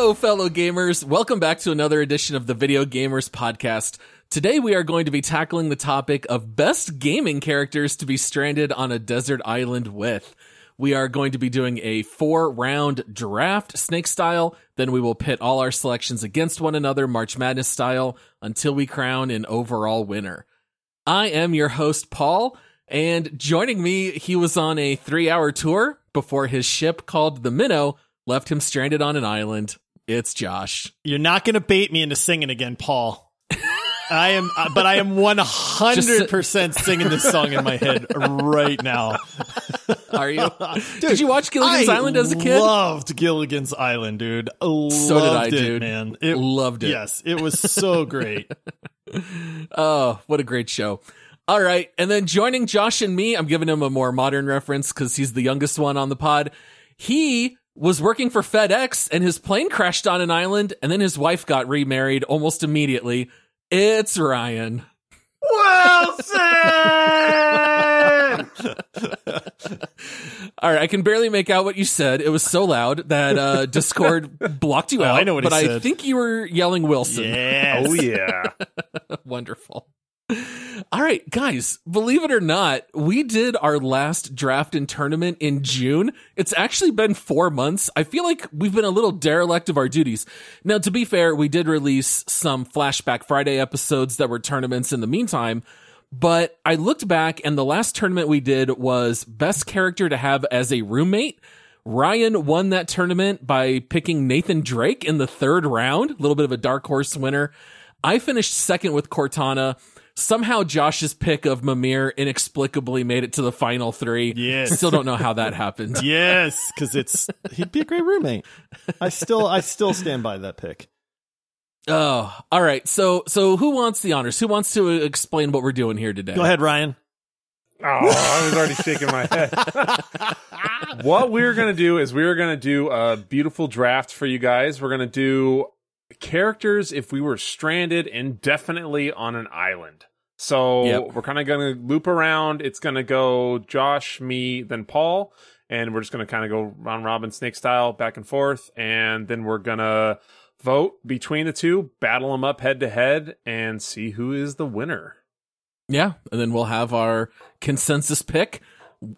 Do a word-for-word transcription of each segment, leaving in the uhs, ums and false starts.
Hello, fellow gamers. Welcome back to another edition of the Video Gamers Podcast. Today we are going to be tackling the topic of best gaming characters to be stranded on a desert island with. We are going to be doing a four-round draft, snake style. Then we will pit all our selections against one another, March Madness style, until we crown an overall winner. I am your host, Paul, and joining me, he was on a three-hour tour before his ship called the Minnow left him stranded on an island. It's Josh. You're not going to bait me into singing again, Paul. I am, but I am one hundred percent singing this song in my head right now. Are you? Dude, did you watch Gilligan's I Island as a kid? Loved Gilligan's Island, dude. Loved so did I, it, dude. Man. It, loved it. Yes, it was so great. Oh, what a great show. All right, and then joining Josh and me, I'm giving him a more modern reference because he's the youngest one on the pod. He was working for FedEx, and his plane crashed on an island, and then his wife got remarried almost immediately. It's Ryan. Wilson! All right, I can barely make out what you said. It was so loud that uh, Discord blocked you oh, out. I know what but he said. I think you were yelling Wilson. Yes. Oh, yeah. Wonderful. All right, guys, believe it or not, we did our last draft and tournament in June. It's actually been four months. I feel like we've been a little derelict of our duties. Now, to be fair, we did release some Flashback Friday episodes that were tournaments in the meantime, but I looked back and the last tournament we did was Best Character to Have as a Roommate. Ryan won that tournament by picking Nathan Drake in the third round, a little bit of a dark horse winner. I finished second with Cortana. Somehow Josh's pick of Mimir inexplicably made it to the final three. Yes. Still don't know how that happened. Yes, because it's he'd be a great roommate. I still I still stand by that pick. Oh, all right. So so who wants the honors? Who wants to explain what we're doing here today? Go ahead, Ryan. Oh, I was already shaking my head. What we're gonna do is we're gonna do a beautiful draft for you guys. We're gonna do characters if we were stranded indefinitely on an island. So yep. We're kind of going to loop around. It's going to go Josh, me, then Paul, and we're just going to kind of go round robin snake style back and forth, and then we're going to vote between the two, battle them up head to head, and see who is the winner. Yeah, and then we'll have our consensus pick,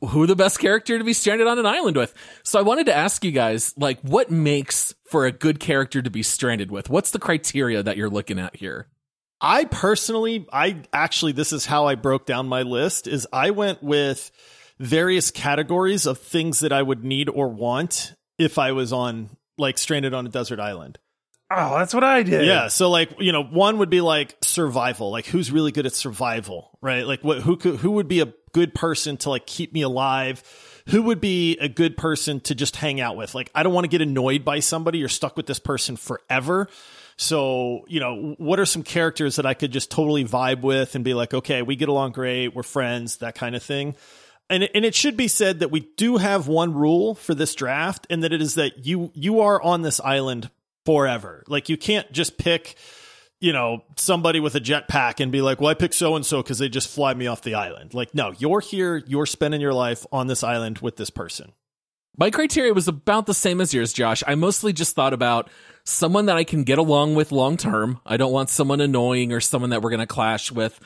who the best character to be stranded on an island with. So I wanted to ask you guys, like, what makes for a good character to be stranded with? What's the criteria that you're looking at here? I personally, I actually, this is how I broke down my list, is I went with various categories of things that I would need or want if I was on, like, stranded on a desert island. Oh, that's what I did. Yeah. So, like, you know, one would be like survival, like who's really good at survival, right? Like what, who could, who would be a good person to like keep me alive? Who would be a good person to just hang out with? Like, I don't want to get annoyed by somebody. You're stuck with this person forever. So, you know, what are some characters that I could just totally vibe with and be like, okay, we get along great. We're friends, that kind of thing. And and it should be said that we do have one rule for this draft, and that it is that you, you are on this island forever. Like, you can't just pick, you know, somebody with a jetpack and be like, well, I picked so-and-so because they just fly me off the island. Like, no, you're here. You're spending your life on this island with this person. My criteria was about the same as yours, Josh. I mostly just thought about someone that I can get along with long-term. I don't want someone annoying or someone that we're going to clash with.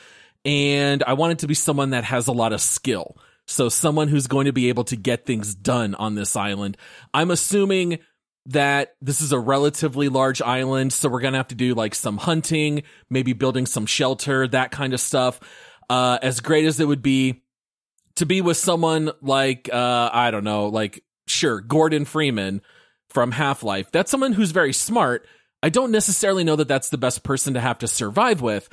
And I want it to be someone that has a lot of skill. So someone who's going to be able to get things done on this island. I'm assuming that this is a relatively large island, so we're going to have to do like some hunting, maybe building some shelter, that kind of stuff. Uh, as great as it would be to be with someone like, uh, I don't know, like, sure, Gordon Freeman from Half-Life. That's someone who's very smart. I don't necessarily know that that's the best person to have to survive with.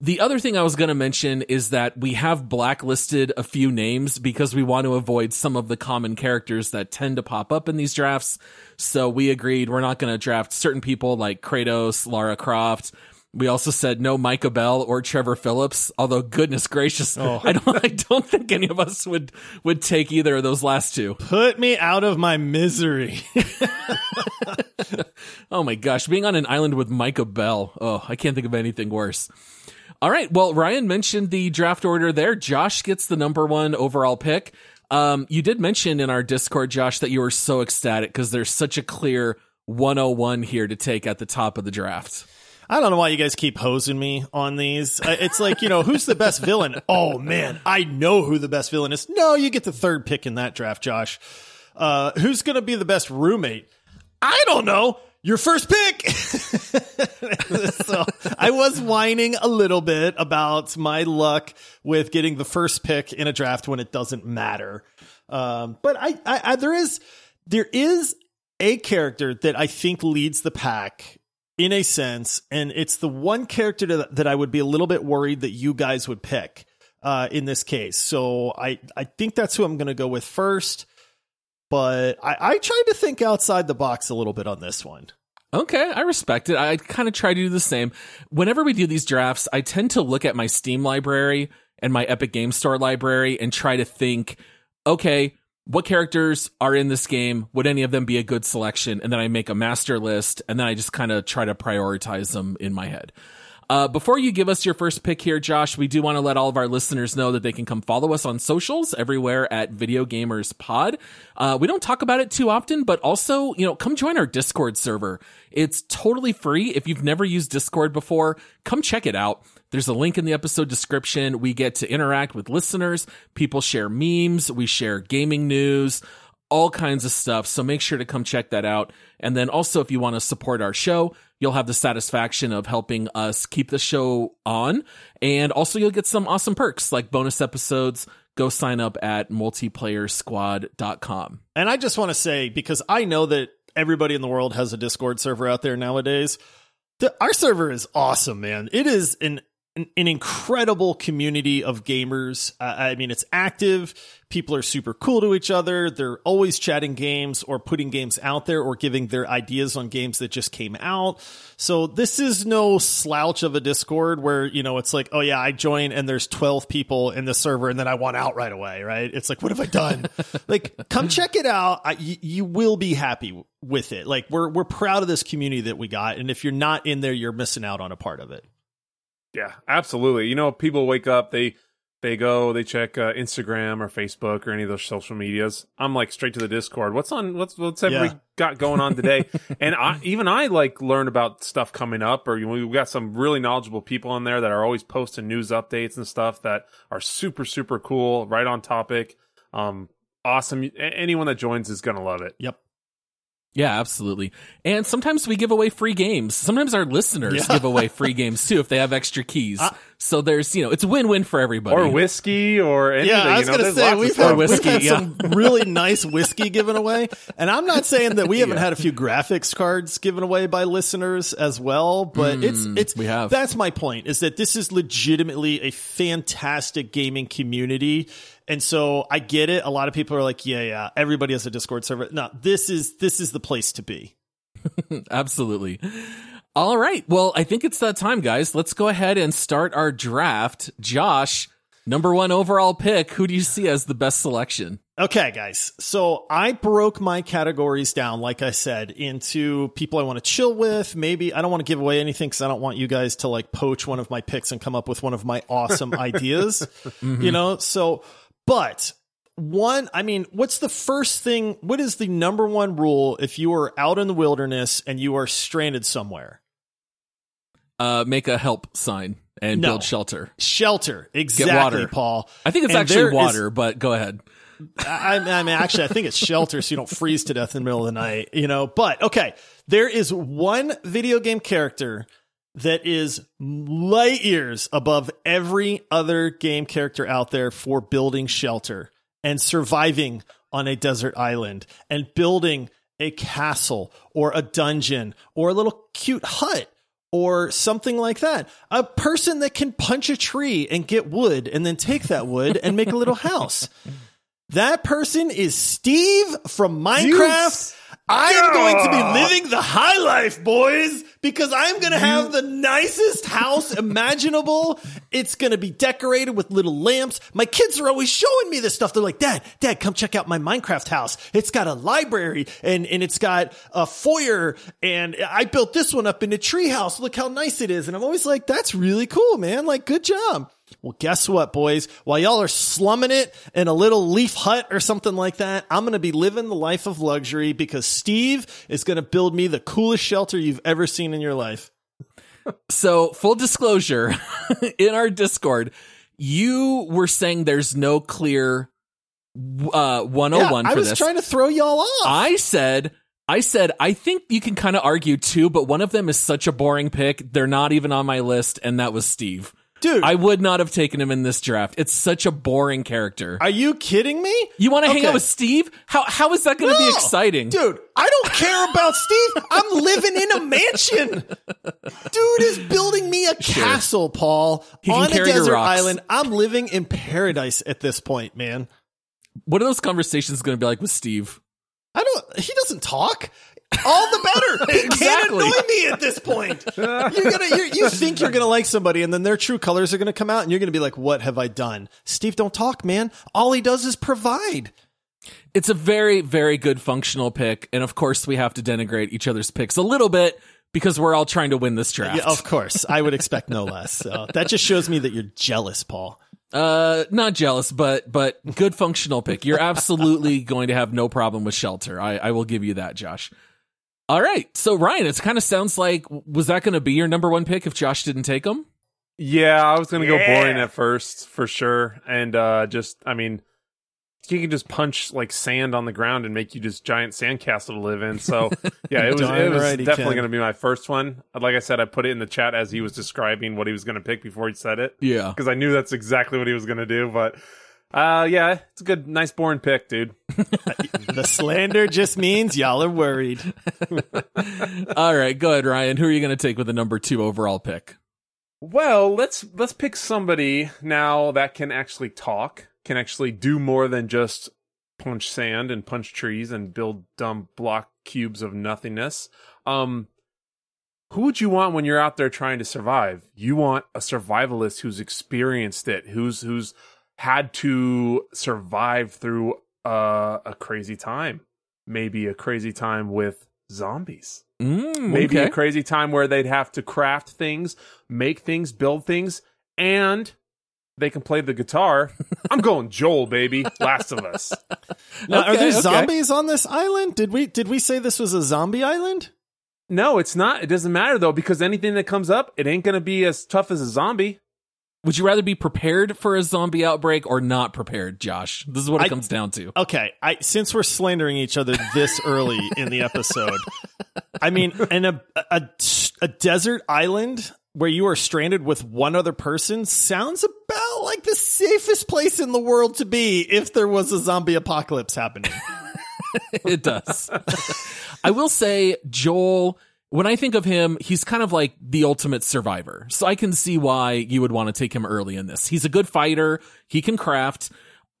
The other thing I was going to mention is that we have blacklisted a few names because we want to avoid some of the common characters that tend to pop up in these drafts. So we agreed we're not going to draft certain people like Kratos, Lara Croft. We also said no Micah Bell or Trevor Phillips, although goodness gracious, oh. I don't I don't think any of us would would take either of those last two. Put me out of my misery. Oh my gosh, being on an island with Micah Bell. Oh, I can't think of anything worse. All right. Well, Ryan mentioned the draft order there. Josh gets the number one overall pick. Um, you did mention in our Discord, Josh, that you were so ecstatic because there's such a clear one oh one here to take at the top of the draft. I don't know why you guys keep hosing me on these. It's like, you know, who's the best villain? Oh, man, I know who the best villain is. No, you get the third pick in that draft, Josh. Uh, who's going to be the best roommate? I don't know. Your first pick. So I was whining a little bit about my luck with getting the first pick in a draft when it doesn't matter. Um, but I, I, I there is there is a character that I think leads the pack in a sense, and it's the one character that, that I would be a little bit worried that you guys would pick uh, in this case. So I, I think that's who I'm going to go with first. But I, I tried to think outside the box a little bit on this one. Okay, I respect it. I kind of try to do the same. Whenever we do these drafts, I tend to look at my Steam library and my Epic Game Store library and try to think, okay, what characters are in this game? Would any of them be a good selection? And then I make a master list, and then I just kind of try to prioritize them in my head. Uh, before you give us your first pick here, Josh, we do want to let all of our listeners know that they can come follow us on socials everywhere at Video Gamers Pod. Uh, we don't talk about it too often, but also, you know, come join our Discord server. It's totally free. If you've never used Discord before, come check it out. There's a link in the episode description. We get to interact with listeners. People share memes. We share gaming news, all kinds of stuff. So make sure to come check that out. And then also, if you want to support our show, you'll have the satisfaction of helping us keep the show on. And also you'll get some awesome perks like bonus episodes. Go sign up at multiplayer squad dot com. And I just want to say, because I know that everybody in the world has a Discord server out there nowadays, the, our server is awesome, man. It is an An, an incredible community of gamers. Uh, I mean, it's active. People are super cool to each other. They're always chatting games or putting games out there or giving their ideas on games that just came out. So this is no slouch of a Discord where, you know, it's like, oh yeah, I join and there's twelve people in the server and then I want out right away, right? It's like, what have I done? Like, come check it out. I, you, you will be happy with it. Like, we're we're proud of this community that we got. And if you're not in there, you're missing out on a part of it. Yeah, absolutely. You know, people wake up, they they go, they check uh, Instagram or Facebook or any of those social medias. I'm like straight to the Discord. What's on? What's what's everybody yeah. got going on today? And I, even I like learn about stuff coming up. Or you know, we've got some really knowledgeable people in there that are always posting news updates and stuff that are super super cool, right on topic. Um, awesome. A- anyone that joins is gonna love it. Yep. Yeah, absolutely. And sometimes we give away free games. Sometimes our listeners yeah. give away free games, too, if they have extra keys. Uh, so there's, you know, it's a win-win for everybody. Or whiskey or anything. Yeah, I was you know, going to say, we've had, whiskey, we've had yeah. some really nice whiskey given away. And I'm not saying that we haven't yeah. had a few graphics cards given away by listeners as well. But mm, it's it's we have. That's my point, is that this is legitimately a fantastic gaming community. And so I get it. A lot of people are like, yeah, yeah, everybody has a Discord server. No, this is this is the place to be. Absolutely. All right. Well, I think it's that time, guys. Let's go ahead and start our draft. Josh, number one overall pick. Who do you see as the best selection? Okay, guys. So I broke my categories down, like I said, into people I want to chill with. Maybe I don't want to give away anything because I don't want you guys to like poach one of my picks and come up with one of my awesome ideas, mm-hmm. you know? So... But one, I mean, what's the first thing? What is the number one rule if you are out in the wilderness and you are stranded somewhere? Uh, make a help sign and no. build shelter. Shelter. Exactly, Get water. Paul. I think it's and actually water, is, but go ahead. I, I mean, actually, I think it's shelter so you don't freeze to death in the middle of the night, you know. But, okay, there is one video game character that is light years above every other game character out there for building shelter and surviving on a desert island and building a castle or a dungeon or a little cute hut or something like that. A person that can punch a tree and get wood and then take that wood and make a little house. That person is Steve from Minecraft. You, I am yeah. going to be living the high life, boys, because I'm going to have the nicest house imaginable. It's going to be decorated with little lamps. My kids are always showing me this stuff. They're like, Dad, Dad, come check out my Minecraft house. It's got a library and, and it's got a foyer. And I built this one up in a tree house. Look how nice it is. And I'm always like, that's really cool, man. Like, good job. Well, guess what, boys? While y'all are slumming it in a little leaf hut or something like that, I'm going to be living the life of luxury because Steve is going to build me the coolest shelter you've ever seen in your life. So, full disclosure, in our Discord, you were saying there's no clear uh, one oh one yeah, for this. I was trying to throw y'all off. I said... I said, I think you can kind of argue two, but one of them is such a boring pick. They're not even on my list. And that was Steve. Dude, I would not have taken him in this draft. It's such a boring character. Are you kidding me? You want to okay. hang out with Steve? How How is that going to no, be exciting? Dude, I don't care about Steve. I'm living in a mansion. Dude is building me a sure. castle, Paul, he on a desert island. I'm living in paradise at this point, man. What are those conversations going to be like with Steve? I don't, he doesn't talk. All the better. He exactly. can't annoy me at this point. You're gonna, you're, you think you're going to like somebody and then their true colors are going to come out and you're going to be like, what have I done? Steve, don't talk, man. All he does is provide. It's a very, very good functional pick. And of course we have to denigrate each other's picks a little bit because we're all trying to win this draft. Yeah, of course. I would expect no less. So that just shows me that you're jealous, Paul. Uh, not jealous, but, but good functional pick. You're absolutely going to have no problem with shelter. I, I will give you that, Josh. All right. So Ryan, it kind of sounds like, was that going to be your number one pick if Josh didn't take him? Yeah, I was going to yeah. go boring at first for sure. And, uh, just, I mean, he can just punch like sand on the ground and make you just giant sandcastle to live in. So yeah, it was, it was right, definitely going to be my first one. Like I said, I put it in the chat as he was describing what he was going to pick before he said it. Yeah. Cause I knew that's exactly what he was going to do, but uh, yeah, it's a good, nice, boring pick, dude. The slander just means y'all are worried. All right, go ahead, Ryan. Who are you going to take with the number two overall pick? Well, let's, let's pick somebody now that can actually talk. Can actually do more than just punch sand and punch trees and build dumb block cubes of nothingness. Um, who would you want when you're out there trying to survive? You want a survivalist who's experienced it, who's who's had to survive through uh, a crazy time. Maybe a crazy time with zombies. Mm, Maybe okay. a crazy time where they'd have to craft things, make things, build things, and... they can play the guitar. I'm going Joel, baby. Last of Us. Now, okay, are there okay. zombies on this island? Did we did we say this was a zombie island? No, it's not. It doesn't matter, though, because anything that comes up, it ain't going to be as tough as a zombie. Would you rather be prepared for a zombie outbreak or not prepared, Josh? This is what it I, comes down to. Okay. I, since we're slandering each other this early in the episode, I mean, in a, a, a desert island... where you are stranded with one other person sounds about like the safest place in the world to be if there was a zombie apocalypse happening. It does. I will say Joel, when I think of him, he's kind of like the ultimate survivor. So I can see why you would want to take him early in this. He's a good fighter. He can craft.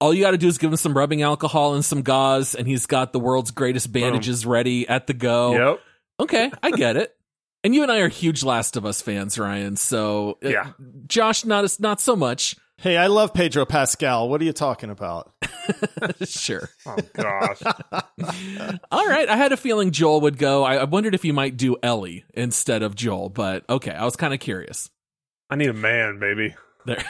All you got to do is give him some rubbing alcohol and some gauze, and he's got the world's greatest bandages Boom. ready at the go. Yep. Okay, I get it. And you and I are huge Last of Us fans, Ryan. So, yeah. uh, Josh, not not so much. Hey, I love Pedro Pascal. What are you talking about? Sure. Oh, gosh. All right. I had a feeling Joel would go. I, I wondered if you might do Ellie instead of Joel. But, okay, I was kind of curious. I need a man, baby. There,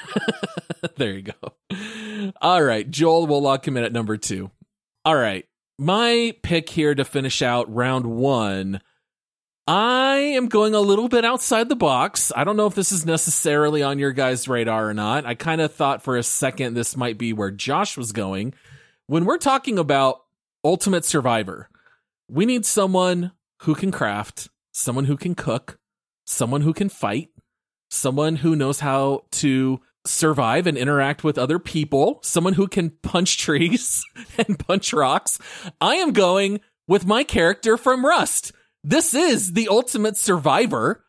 there you go. All right. Joel, we'll lock him in at number two. All right. My pick here to finish out round one... I am going a little bit outside the box. I don't know if this is necessarily on your guys' radar or not. I kind of thought for a second this might be where Josh was going. When we're talking about Ultimate Survivor, we need someone who can craft, someone who can cook, someone who can fight, someone who knows how to survive and interact with other people, someone who can punch trees and punch rocks. I am going with my character from Rust. This is the ultimate survivor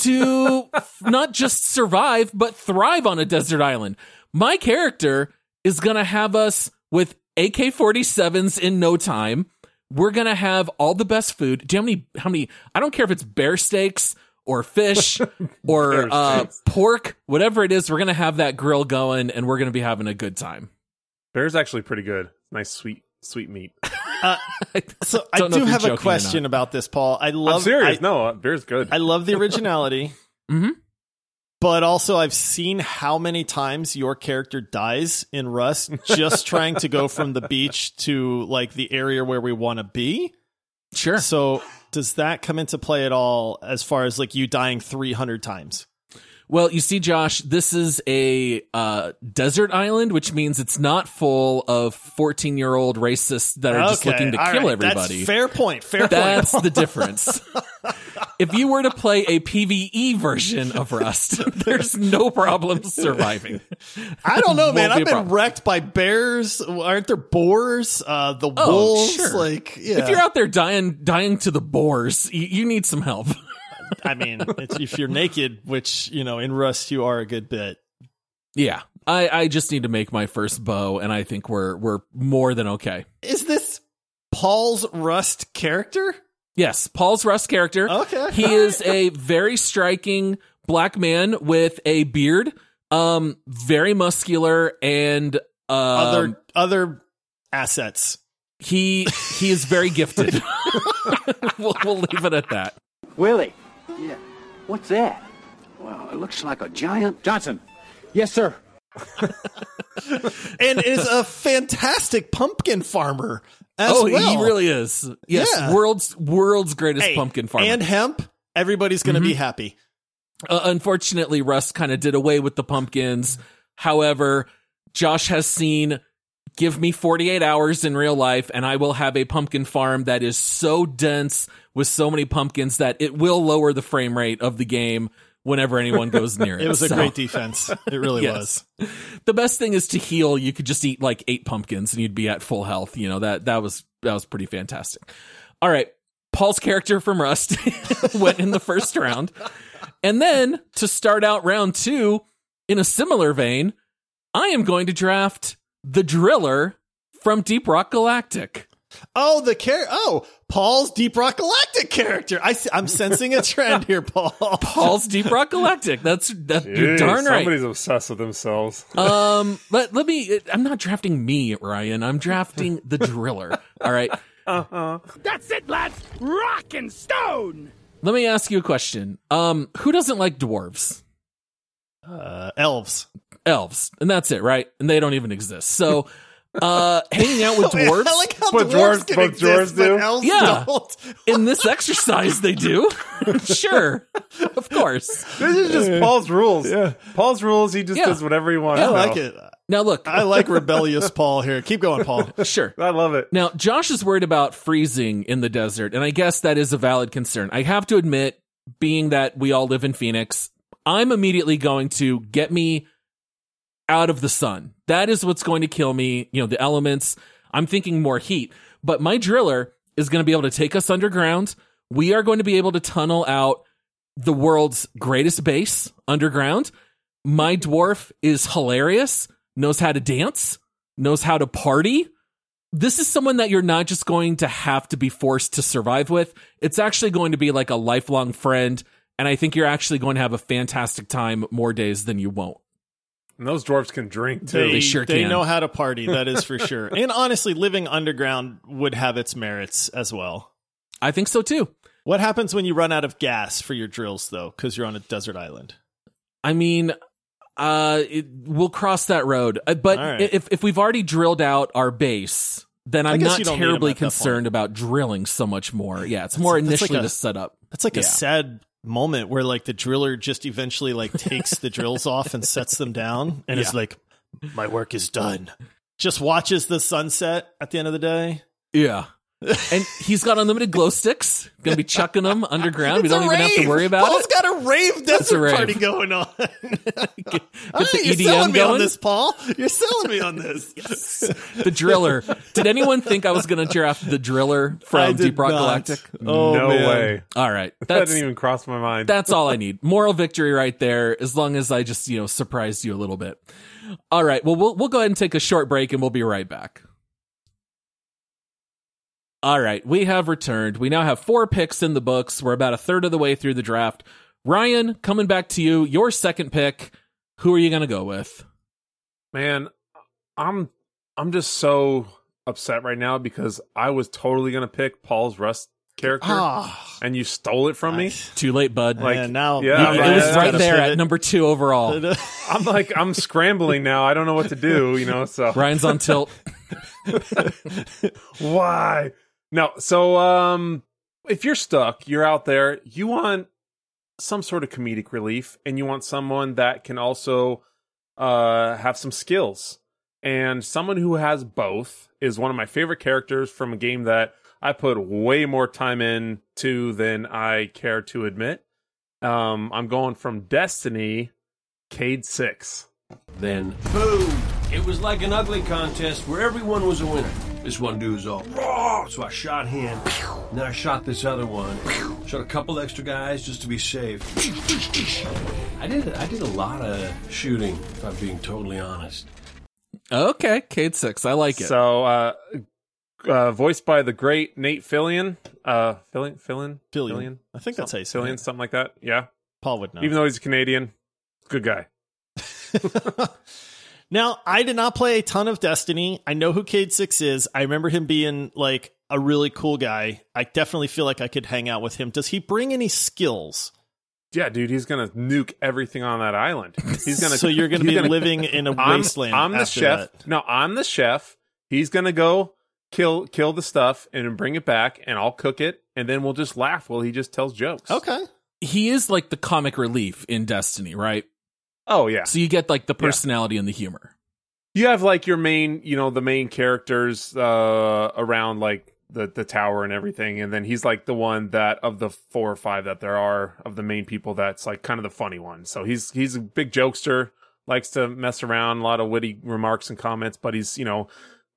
to not just survive, but thrive on a desert island. My character is going to have us with A K forty-sevens in no time. We're going to have all the best food. Do you know how many, how many, I don't care if it's bear steaks or fish or uh, pork, whatever it is, we're going to have that grill going and we're going to be having a good time. Bear's actually pretty good. Nice, sweet, sweet meat. Uh, so I do have a question about this, Paul. I love. I'm serious. I, no, beer's good. I love the originality. Mm-hmm. But also, I've seen how many times your character dies in Rust just trying to go from the beach to like the area where we want to be. Sure. So does that come into play at all as far as like you dying three hundred times? Well, you see, Josh, this is a uh, desert island, which means it's not full of fourteen-year-old racists that are okay. just looking to all kill right. everybody. That's fair point. Fair That's point. That's the difference. If you were to play a PvE version of Rust, there's no problem surviving. I don't know, man. Be I've been problem. wrecked by bears. Aren't there boars? Uh, the oh, wolves? Sure. Like, yeah. If you're out there dying, dying to the boars, you, you need some help. I mean, it's, if you're naked, which, you know, in Rust, you are a good bit. Yeah, I, I just need to make my first bow, and I think we're we're more than okay. Is this Paul's Rust character? Yes, Paul's Rust character. Okay. He is a very striking black man with a beard, um, very muscular, and... Um, other other assets. He he is very gifted. we'll, we'll leave it at that. Willie. Yeah. What's that? Well, it looks like a giant... Johnson. Yes, sir. And is a fantastic pumpkin farmer as oh, well. He really is. Yes. Yeah. World's world's greatest hey, pumpkin farmer. And hemp. Everybody's going to mm-hmm. be happy. Uh, unfortunately, Russ kind of did away with the pumpkins. However, Josh has seen... Give me forty-eight hours in real life, and I will have a pumpkin farm that is so dense with so many pumpkins that it will lower the frame rate of the game whenever anyone goes near it. It was so. a great defense. It really yes. was. The best thing is to heal. You could just eat like eight pumpkins, and you'd be at full health. You know, that that was that was pretty fantastic. All right. Paul's character from Rust went in the first round. And then, to start out round two, in a similar vein, I am going to draft... The Driller from Deep Rock Galactic. Oh, the char- Oh, Paul's Deep Rock Galactic character. I, I'm sensing a trend here, Paul. Paul's Deep Rock Galactic. That's that. Jeez, you're darn right. Somebody's obsessed with themselves. Um, but let me. I'm not drafting me, Ryan. I'm drafting the Driller. All right. Uh huh. That's it, lads. Rock and stone. Let me ask you a question. Um, who doesn't like dwarves? Uh, elves. Elves, and that's it, right? And they don't even exist. So, uh, hanging out with dwarves, I like how but dwarves, dwarves can exist, dwarves do. But elves yeah. don't. In this exercise, they do. Sure, of course. This is just Paul's rules. Yeah. Paul's rules. He just yeah. does whatever he wants. Yeah, I like it. Now look, I like rebellious Paul here. Keep going, Paul. Sure, I love it. Now Josh is worried about freezing in the desert, and I guess that is a valid concern. I have to admit, being that we all live in Phoenix, I'm immediately going to get me. Out of the sun. That is what's going to kill me. You know, the elements. I'm thinking more heat, but my driller is going to be able to take us underground. We are going to be able to tunnel out the world's greatest base underground. My dwarf is hilarious, knows how to dance, knows how to party. This is someone that you're not just going to have to be forced to survive with. It's actually going to be like a lifelong friend. And I think you're actually going to have a fantastic time more days than you won't. And those dwarves can drink, too. They, they sure they can. They know how to party, that is for sure. And honestly, living underground would have its merits as well. I think so, too. What happens when you run out of gas for your drills, though, because you're on a desert island? I mean, uh, it, we'll cross that road. Uh, but right. if, if we've already drilled out our base, then I'm not terribly concerned about drilling so much more. Yeah, it's that's, more initially like a, to set up. That's like yeah. a sad... moment where like the driller just eventually like takes the drills off and sets them down and yeah. is like, my work is done. Just watches the sunset at the end of the day. Yeah. And he's got unlimited glow sticks. Gonna be chucking them underground. We don't even rave. have to worry about Paul's it. Paul's got a rave desert a rave. party going on. get get oh, the you're E D M selling me going. on this, Paul. You're selling me on this. Yes. The Driller. Did anyone think I was gonna draft the Driller from Deep Rock not. Galactic? Oh, no man. way. All right, that's, that didn't even cross my mind. That's all I need. Moral victory right there. As long as I just you know surprised you a little bit. All right. Well, we'll we'll go ahead and take a short break and we'll be right back. All right, we have returned. We now have four picks in the books. We're about a third of the way through the draft. Ryan, coming back to you, your second pick. Who are you going to go with? Man, I'm I'm just so upset right now because I was totally going to pick Paul's Rust character, oh. and you stole it from nice. me. Too late, bud. Like, and now, yeah, yeah, it was right there at number two overall. I'm like, I'm scrambling now. I don't know what to do. You know, so Ryan's on tilt. Why? No. So, um, if you're stuck, you're out there. You want some sort of comedic relief, and you want someone that can also uh, have some skills. And someone who has both is one of my favorite characters from a game that I put way more time into than I care to admit. Um, I'm going from Destiny, Cayde six. Then, boom! It was like an ugly contest where everyone was a winner. This one dude was all, raw, so I shot him. And then I shot this other one. Shot a couple extra guys just to be safe. I did, I did a lot of shooting, if I'm being totally honest. Okay, Cayde six. I like it. So, uh, uh, voiced by the great Nate Fillion. Uh, Fillion? Fillion? Fillion. I think that's how you say it. Fillion, something like that. Yeah. Paul would know. Even though he's a Canadian. Good guy. Now, I did not play a ton of Destiny. I know who Cayde six is. I remember him being, like, a really cool guy. I definitely feel like I could hang out with him. Does he bring any skills? Yeah, dude, he's gonna nuke everything on that island. He's gonna. So you're gonna be gonna, living in a wasteland. I'm, I'm after the chef. That. No, I'm the chef. He's gonna go kill kill the stuff and bring it back, and I'll cook it, and then we'll just laugh while he just tells jokes. Okay. He is like the comic relief in Destiny, right? Oh yeah. So you get like the personality yeah. and the humor. You have like your main, you know, the main characters uh, around like. The, the tower and everything, and then he's like the one that of the four or five that there are of the main people that's like kind of the funny one. So he's he's a big jokester, likes to mess around, a lot of witty remarks and comments, but he's, you know,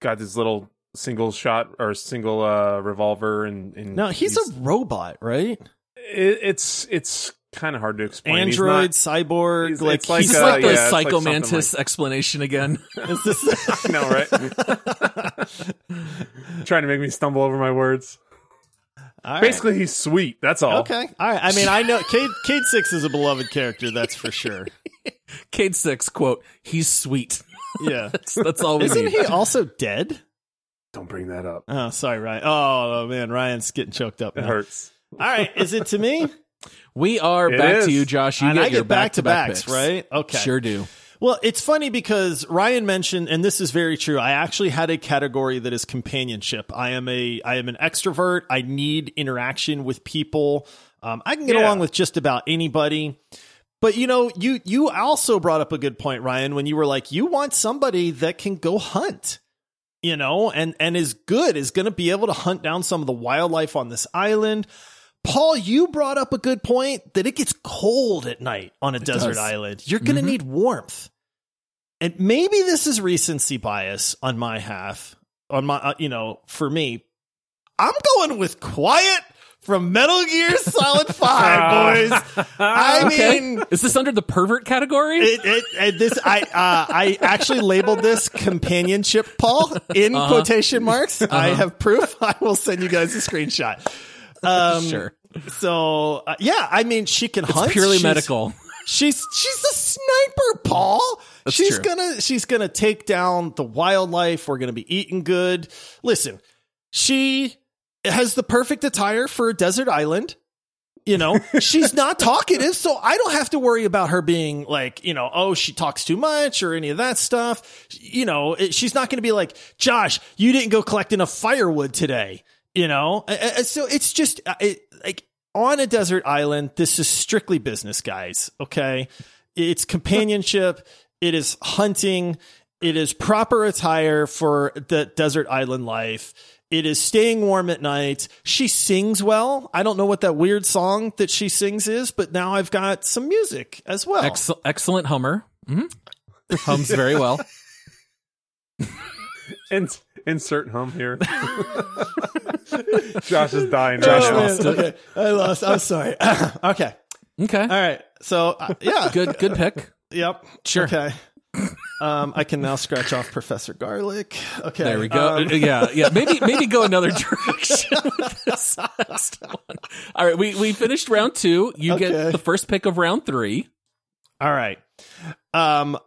got this little single shot or single uh revolver and, and no he's, he's a robot, right? It, it's it's kind of hard to explain. Android, he's not, cyborg, he's like, like, he's uh, like the yeah, Psycho like Mantis like, explanation again. Is this? I know, right? Trying to make me stumble over my words. All Basically, right. He's sweet. That's all. Okay. All right. I mean, I know Cayde, Cayde six is a beloved character. That's for sure. Cayde six, quote, he's sweet. Yeah. that's, that's all we Isn't need. He also dead? Don't bring that up. Oh, sorry, Ryan. Oh, man. Ryan's getting choked up now. It hurts. All right. Is it to me? We are it back is. to you, Josh. You and get I your get back to backs, right? Okay. Sure do. Well, it's funny because Ryan mentioned, and this is very true, I actually had a category that is companionship. I am a I am an extrovert. I need interaction with people. Um, I can get yeah. along with just about anybody. But, you know, you you also brought up a good point, Ryan, when you were like, you want somebody that can go hunt, you know, and, and is good, is going to be able to hunt down some of the wildlife on this island. Paul, you brought up a good point that it gets cold at night on a it desert does. island. You're going to mm-hmm. need warmth. And maybe this is recency bias on my half, on my, uh, you know, for me. I'm going with Quiet from Metal Gear Solid five, boys. I okay. mean, is this under the pervert category? It, it, it this I uh, I actually labeled this companionship, Paul, in uh-huh. quotation marks. Uh-huh. I have proof. I will send you guys a screenshot. Um, sure. So, uh, yeah, I mean, she can it's hunt. purely she's, medical. She's she's a sniper, Paul. That's she's true. gonna she's gonna take down the wildlife. We're gonna be eating good. Listen, she has the perfect attire for a desert island. You know, she's not talkative, so I don't have to worry about her being like, you know, oh, she talks too much or any of that stuff. You know, it, she's not gonna be like, Josh, you didn't go collect enough firewood today. You know, so it's just it, like on a desert island, this is strictly business, guys. OK, it's companionship. It is hunting. It is proper attire for the desert island life. It is staying warm at night. She sings well. I don't know what that weird song that she sings is, but now I've got some music as well. Ex- excellent hummer. Mm-hmm. Hums very well. and insert hum here. Josh is dying. Josh oh, lost okay. it. I lost. I'm sorry. okay. Okay. All right. So uh, yeah. Good. Good pick. Yep. Sure. Okay. Um, I can now scratch off Professor Garlic. Okay. There we go. Um, yeah. Yeah. Maybe. Maybe go another direction with this last one. All right. We we finished round two. You okay. get the first pick of round three. All right. Um.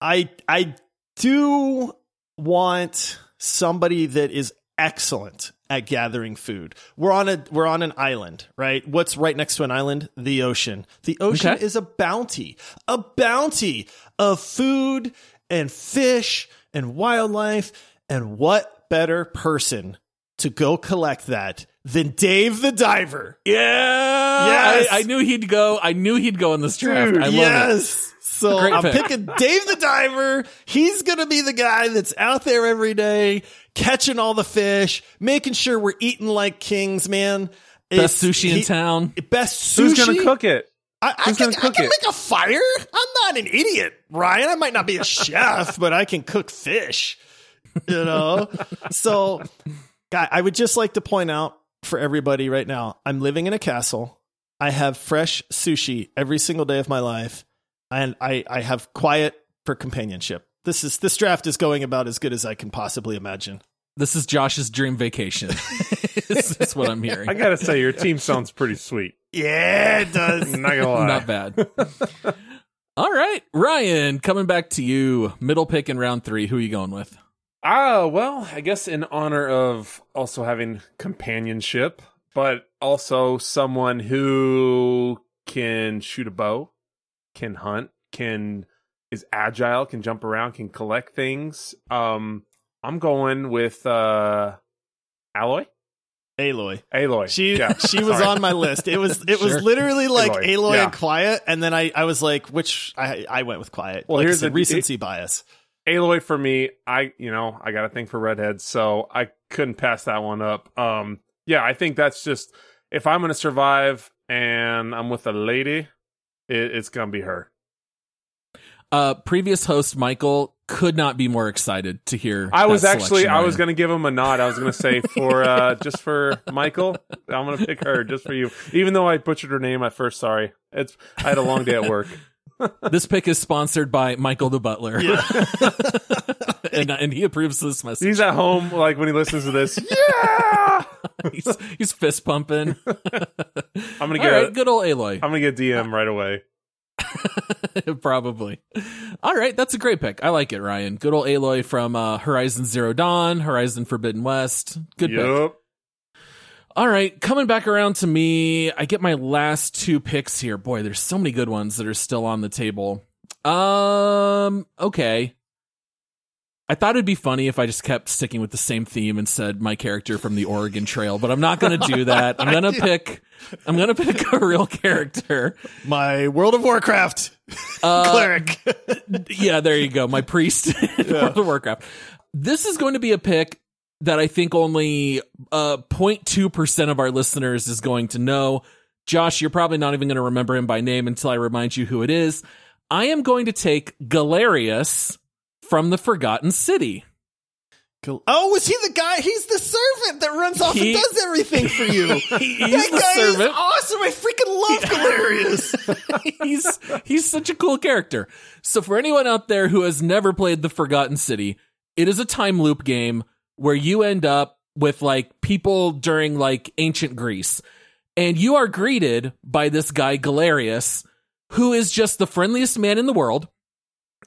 I I do want somebody that is excellent at gathering food. We're on a we're on an island, right? What's right next to an island? The ocean. The ocean okay. is a bounty, a bounty of food and fish and wildlife. And what better person to go collect that than Dave the Diver? Yeah, yes. I, I knew he'd go. I knew he'd go in this draft. Dude, I love yes. it. So I'm pick. picking Dave the Diver. He's going to be the guy that's out there every day, catching all the fish, making sure we're eating like kings, man. Best it's, sushi he, in town. Best sushi. Who's going to cook it? I, I can, cook I can it? make a fire. I'm not an idiot, Ryan. I might not be a chef, but I can cook fish, you know? So, guy, I would just like to point out for everybody right now, I'm living in a castle. I have fresh sushi every single day of my life. And I, I have Quiet for companionship. This is this draft is going about as good as I can possibly imagine. This is Josh's dream vacation. That's what I'm hearing. I got to say, your team sounds pretty sweet. Yeah, it does. Not gonna lie. Not bad. All right, Ryan, coming back to you. Middle pick in round three. Who are you going with? Ah, uh, well, I guess in honor of also having companionship, but also someone who can shoot a bow, can hunt, can is agile, can jump around, can collect things. Um, I'm going with uh, Aloy. Aloy. Aloy. She yeah. she was on my list. It was it sure. was literally like Aloy, Aloy yeah. and Quiet, and then I, I was like, which I I went with Quiet. Well, like here's the recency it, bias. Aloy for me, I you know I got a thing for redheads, so I couldn't pass that one up. Um, yeah, I think that's just if I'm gonna survive and I'm with a lady, it's gonna be her. Uh, previous host Michael could not be more excited to hear. I was actually, I was gonna give him a nod. I was gonna say for uh, just for Michael, I'm gonna pick her just for you. Even though I butchered her name at first, sorry. It's I had a long day at work. This pick is sponsored by Michael the Butler, yeah. and and he approves this message. He's at home, like when he listens to this. Yeah. he's, he's fist pumping. I'm gonna get all right, a, good old Aloy. I'm gonna get D M right away. Probably. All right, that's a great pick. I like it, Ryan. Good old Aloy from uh, Horizon Zero Dawn, Horizon Forbidden West. Good yep. pick. All right, coming back around to me, I get my last two picks here. Boy, there's so many good ones that are still on the table. Um, okay. I thought it'd be funny if I just kept sticking with the same theme and said my character from the Oregon Trail, but I'm not going to do that. I'm going to pick, I'm going to pick a real character. My World of Warcraft uh, cleric. Yeah, there you go. My priest in yeah. World of Warcraft. This is going to be a pick that I think only uh, zero point two percent of our listeners is going to know. Josh, you're probably not even going to remember him by name until I remind you who it is. I am going to take Galerius from The Forgotten City. Oh, was he the guy? He's the servant that runs off he, and does everything for you. He, that guy servant. is awesome. I freaking love Galerius. he's he's such a cool character. So for anyone out there who has never played The Forgotten City, it is a time loop game where you end up with like people during like ancient Greece. And you are greeted by this guy Galerius, who is just the friendliest man in the world.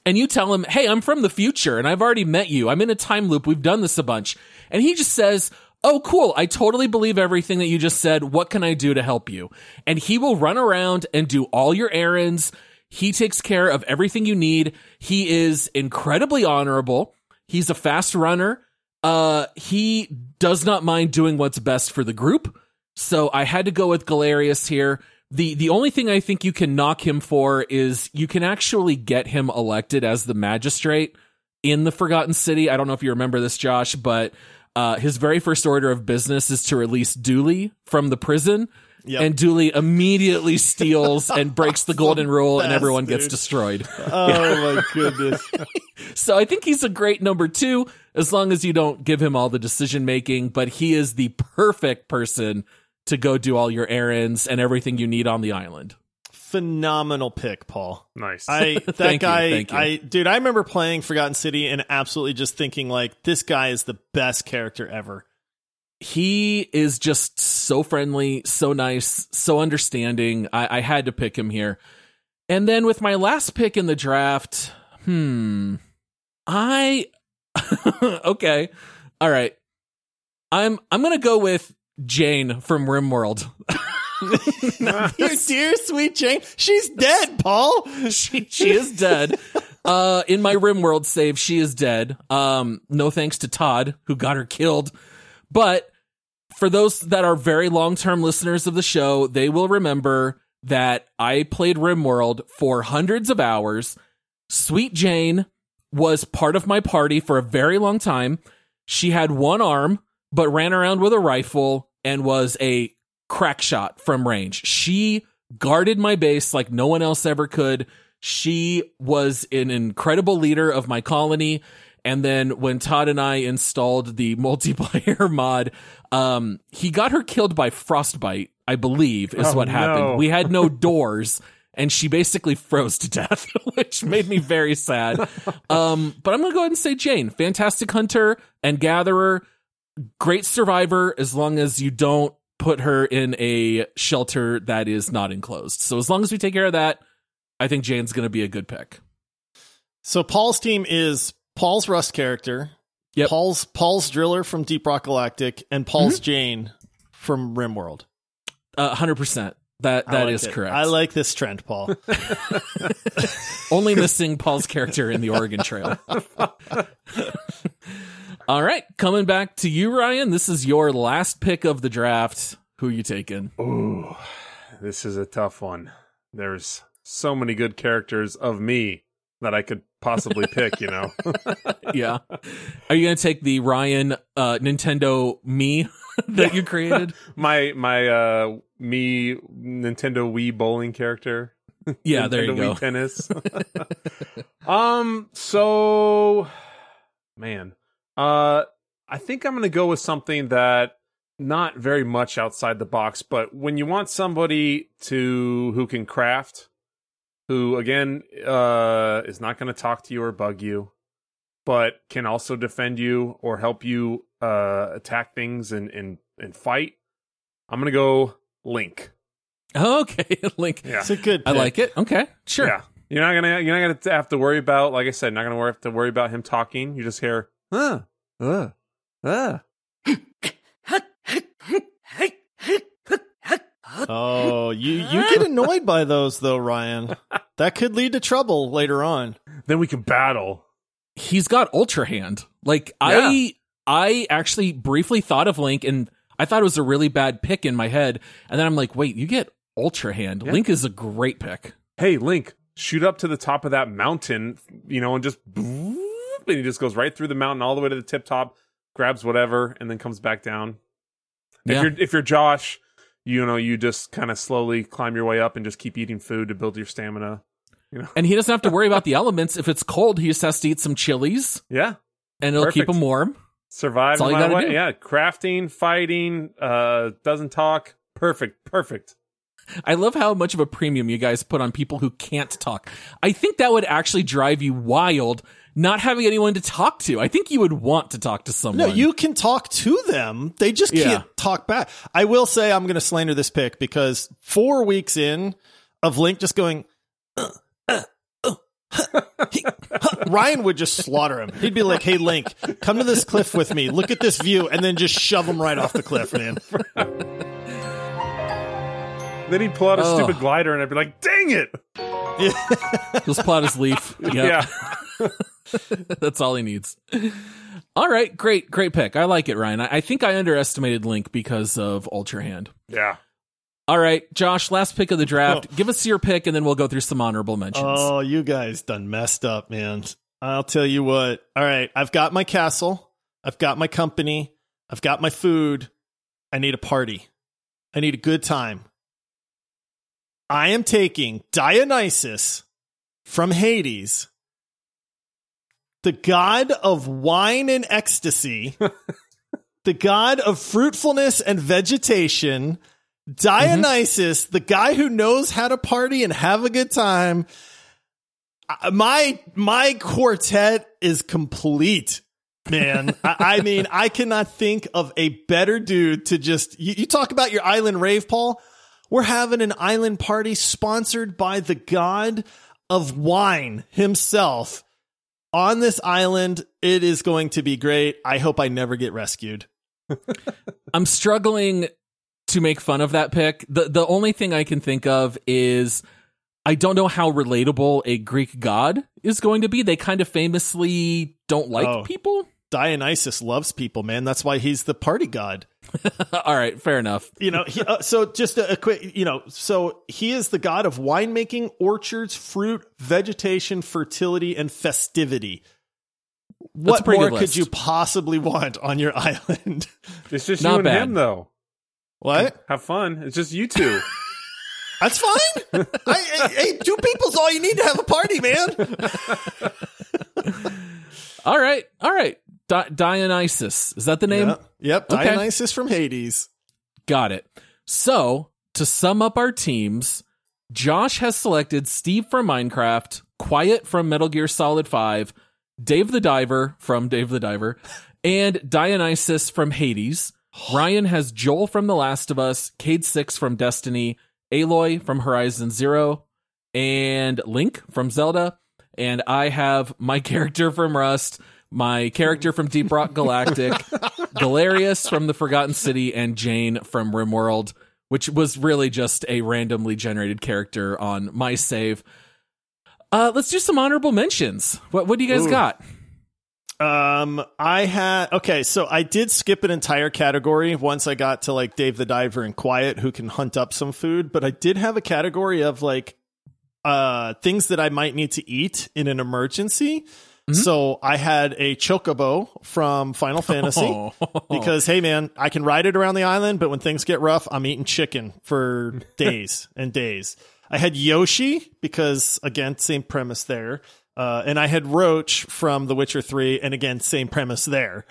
And you tell him, hey, I'm from the future, and I've already met you. I'm in a time loop. We've done this a bunch. And he just says, oh, cool. I totally believe everything that you just said. What can I do to help you? And he will run around and do all your errands. He takes care of everything you need. He is incredibly honorable. He's a fast runner. Uh, he does not mind doing what's best for the group. So I had to go with Galerius here. The the only thing I think you can knock him for is you can actually get him elected as the magistrate in the Forgotten City. I don't know if you remember this, Josh, but uh, his very first order of business is to release Dooley from the prison. Yep. And Dooley immediately steals and breaks the golden rule, best, and everyone dude. gets destroyed. Oh, my goodness. So I think he's a great number two, as long as you don't give him all the decision-making, but he is the perfect person to go do all your errands and everything you need on the island. Phenomenal pick, Paul. Nice. I that thank guy you, thank you. I dude, I remember playing Forgotten City and absolutely just thinking like this guy is the best character ever. He is just so friendly, so nice, so understanding. I, I had to pick him here. And then with my last pick in the draft, hmm. I okay. All right. I'm I'm gonna go with Jane from RimWorld. Your dear sweet Jane, she's dead, Paul. She she is dead. Uh, in my RimWorld save, she is dead. Um, no thanks to Todd, who got her killed. But for those that are very long-term listeners of the show, they will remember that I played RimWorld for hundreds of hours. Sweet Jane was part of my party for a very long time. She had one arm, but ran around with a rifle and was a crack shot from range. She guarded my base like no one else ever could. She was an incredible leader of my colony. And then when Todd and I installed the multiplayer mod, um, he got her killed by frostbite, I believe, is oh, what happened. No. We had no doors, and she basically froze to death, which made me very sad. Um, but I'm going to go ahead and say Jane, fantastic hunter and gatherer, great survivor, as long as you don't put her in a shelter that is not enclosed. So as long as we take care of that, I think Jane's going to be a good pick. So Paul's team is Paul's Rust character, yep. Paul's Paul's Driller from Deep Rock Galactic, and Paul's mm-hmm. Jane from RimWorld. Uh, one hundred percent. That, that like is it. Correct. I like this trend, Paul. Only missing Paul's character in the Oregon Trail. All right, coming back to you, Ryan. This is your last pick of the draft. Who are you taking? Ooh, this is a tough one. There's so many good characters of me that I could possibly pick, you know? Yeah. Are you going to take the Ryan uh, Nintendo me that you created? my my uh, me Nintendo Wii bowling character. Yeah, Nintendo there you Wii go. Wii tennis. um. So, man, uh, I think I'm going to go with something that not very much outside the box, but when you want somebody to who can craft, who, again, uh, is not going to talk to you or bug you, but can also defend you or help you uh, attack things and, and, and fight, I'm going to go Link. Okay, Link. Yeah. It's a good pick. I like it. Okay, sure. Yeah. You're not going to you're not gonna have to worry about, like I said, not going to have to worry about him talking. You just hear, huh, uh, uh. Oh, you, you get annoyed by those, though, Ryan. That could lead to trouble later on. Then we can battle. He's got Ultra Hand. Like, yeah. I I actually briefly thought of Link, and I thought it was a really bad pick in my head. And then I'm like, wait, you get Ultra Hand. Yeah. Link is a great pick. Hey, Link, shoot up to the top of that mountain, you know, and just... And he just goes right through the mountain all the way to the tip-top, grabs whatever, and then comes back down. If yeah. you're If you're Josh... You know, you just kind of slowly climb your way up and just keep eating food to build your stamina. You know? And he doesn't have to worry about the elements. If it's cold, he just has to eat some chilies. Yeah. And it'll Perfect. keep him warm. Survive. That's all you gotta way. do. Yeah. Crafting, fighting, uh, doesn't talk. Perfect. Perfect. I love how much of a premium you guys put on people who can't talk. I think that would actually drive you wild. Not having anyone to talk to. I think you would want to talk to someone. No, you can talk to them. They just yeah. can't talk back. I will say I'm going to slander this pick because four weeks in of Link just going, uh, uh, uh, huh, he, huh, Ryan would just slaughter him. He'd be like, hey, Link, come to this cliff with me. Look at this view. And then just shove him right off the cliff, man. Then he'd pull out a oh. stupid glider and I'd be like, dang it. Yeah. He'll pull out his leaf. Yep. Yeah. That's all he needs. All right, great, great pick. I like it, Ryan. I, I think I underestimated Link because of Ultra Hand. Yeah. All right, Josh, last pick of the draft. Oh. Give us your pick, and then we'll go through some honorable mentions. Oh, you guys done messed up, man. I'll tell you what. All right, I've got my castle. I've got my company. I've got my food. I need a party. I need a good time. I am taking Dionysus from Hades, the god of wine and ecstasy, the god of fruitfulness and vegetation, Dionysus, mm-hmm. the guy who knows how to party and have a good time. My, my quartet is complete, man. I, I mean, I cannot think of a better dude to just, you, you talk about your island rave, Paul. We're having an island party sponsored by the god of wine himself. On this island, it is going to be great. I hope I never get rescued. I'm struggling to make fun of that pick. The the only thing I can think of is I don't know how relatable a Greek god is going to be. They kind of famously don't like oh. people. Dionysus loves people, man. That's why he's the party god. All right, fair enough. You know, he, uh, so just a, a quick, you know, so he is the god of winemaking, orchards, fruit, vegetation, fertility, and festivity. What more could you possibly want on your island? It's just Not you and bad. him, though. What? Have fun. It's just you two. That's fine. I, I, hey, two people's all you need to have a party, man. All right. All right. Di- Dionysus. Is that the name? Yeah. Yep. Okay. Dionysus from Hades. Got it. So, to sum up our teams, Josh has selected Steve from Minecraft, Quiet from Metal Gear Solid five, Dave the Diver from Dave the Diver, and Dionysus from Hades. Ryan has Joel from The Last of Us, Cayde six from Destiny, Aloy from Horizon Zero, and Link from Zelda. And I have my character from Rust, my character from Deep Rock Galactic, Galerius from The Forgotten City, and Jane from RimWorld, which was really just a randomly generated character on my save. Uh, let's do some honorable mentions. What what do you guys Ooh. got? Um, I had okay, so I did skip an entire category once I got to like Dave the Diver and Quiet, who can hunt up some food, but I did have a category of like uh things that I might need to eat in an emergency. Mm-hmm. So I had a chocobo from Final Fantasy oh. because hey man, I can ride it around the island, but when things get rough, I'm eating chicken for days and days. I had Yoshi because, again, same premise there. Uh, and I had Roach from The Witcher three. And again, same premise there.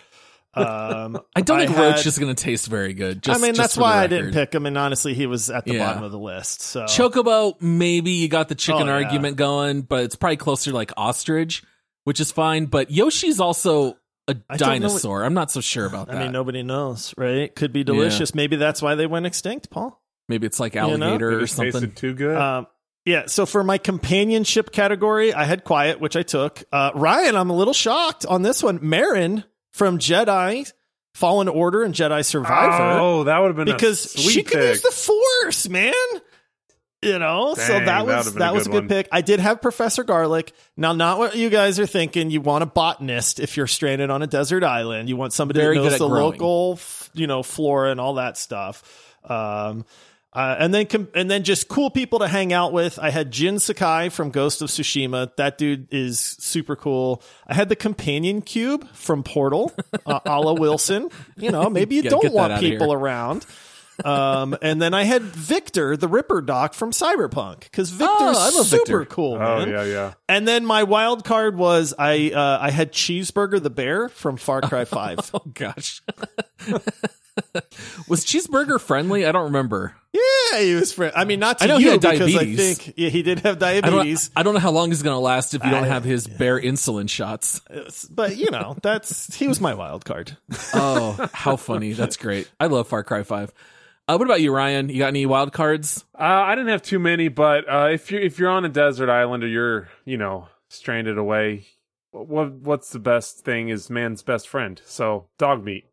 Um, I don't I think had, Roach is going to taste very good. Just, I mean, just that's why I didn't pick him. And honestly, he was at the yeah. bottom of the list. So Chocobo, maybe you got the chicken oh, argument yeah. going, but it's probably closer to like ostrich, which is fine. But Yoshi's also a I dinosaur. What, I'm not so sure about I that. I mean, nobody knows, right? Could be delicious. Yeah. Maybe that's why they went extinct, Paul. Maybe it's like alligator you know, or something. Tasted too good. Um, yeah. So for my companionship category, I had Quiet, which I took. Uh, Ryan, I'm a little shocked on this one. Marin from Jedi Fallen Order and Jedi Survivor. Oh, that would have been because a sweet she pick. Could use the Force, man. You know, Dang, so that was that was a good, good pick. I did have Professor Garlic. Now, not what you guys are thinking. You want a botanist if you're stranded on a desert island. You want somebody Very who knows the growing. local, you know, flora and all that stuff. Um. Uh, and then com- and then just cool people to hang out with. I had Jin Sakai from Ghost of Tsushima. That dude is super cool. I had the companion cube from Portal, uh, a la Wilson. You know, maybe you, you don't want people around. Um, and then I had Victor, the Ripper Doc from Cyberpunk, because Victor's oh, super Victor. cool, man. Oh, yeah, yeah. And then my wild card was I uh, I had Cheeseburger the Bear from Far Cry Five. Oh, gosh. Was Cheeseburger friendly? I don't remember. Yeah, he was friendly. I mean, not to I know you, he had because diabetes. I think yeah, he did have diabetes. I don't, I don't know how long he's going to last if you don't I, have his yeah. bare insulin shots. But, you know, that's he was my wild card. Oh, how funny. That's great. I love Far Cry five. Uh, what about you, Ryan? You got any wild cards? Uh, I didn't have too many, but uh, if you're if you're on a desert island or you're, you know, stranded away, what what's the best thing is man's best friend. So, dog meat.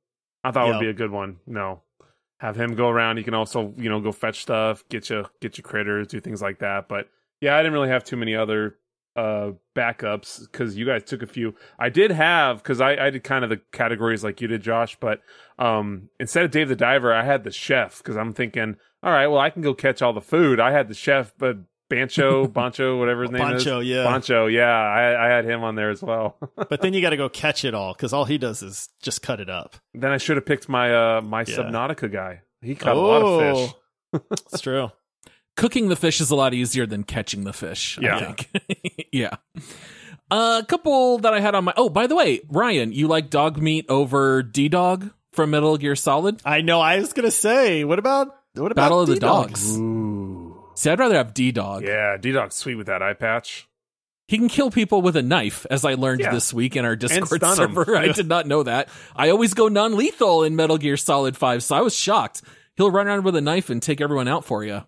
I thought yep. would be a good one. No, have him go around. You can also, you know, go fetch stuff, get you, get your critters, do things like that. But yeah, I didn't really have too many other uh, backups because you guys took a few. I did have because I, I did kind of the categories like you did, Josh. But um, instead of Dave the Diver, I had the chef because I'm thinking, all right, well, I can go catch all the food. I had the chef, but Bancho, Bancho, whatever his name Bancho, is. Bancho, yeah. Bancho, yeah. I, I had him on there as well. But then you got to go catch it all because all he does is just cut it up. Then I should have picked my uh, my yeah. Subnautica guy. He caught oh, a lot of fish. That's true. Cooking the fish is a lot easier than catching the fish, yeah. I think. yeah. Uh, a couple that I had on my... Oh, by the way, Ryan, you like dog meat over D-Dog from Metal Gear Solid? I know. I was going to say, what about what about Battle of D-Dog? The Dogs. Ooh. See, I'd rather have D-Dog. Yeah, D-Dog's sweet with that eye patch. He can kill people with a knife, as I learned yeah. this week in our Discord server. I did not know that. I always go non-lethal in Metal Gear Solid five, so I was shocked. He'll run around with a knife and take everyone out for you.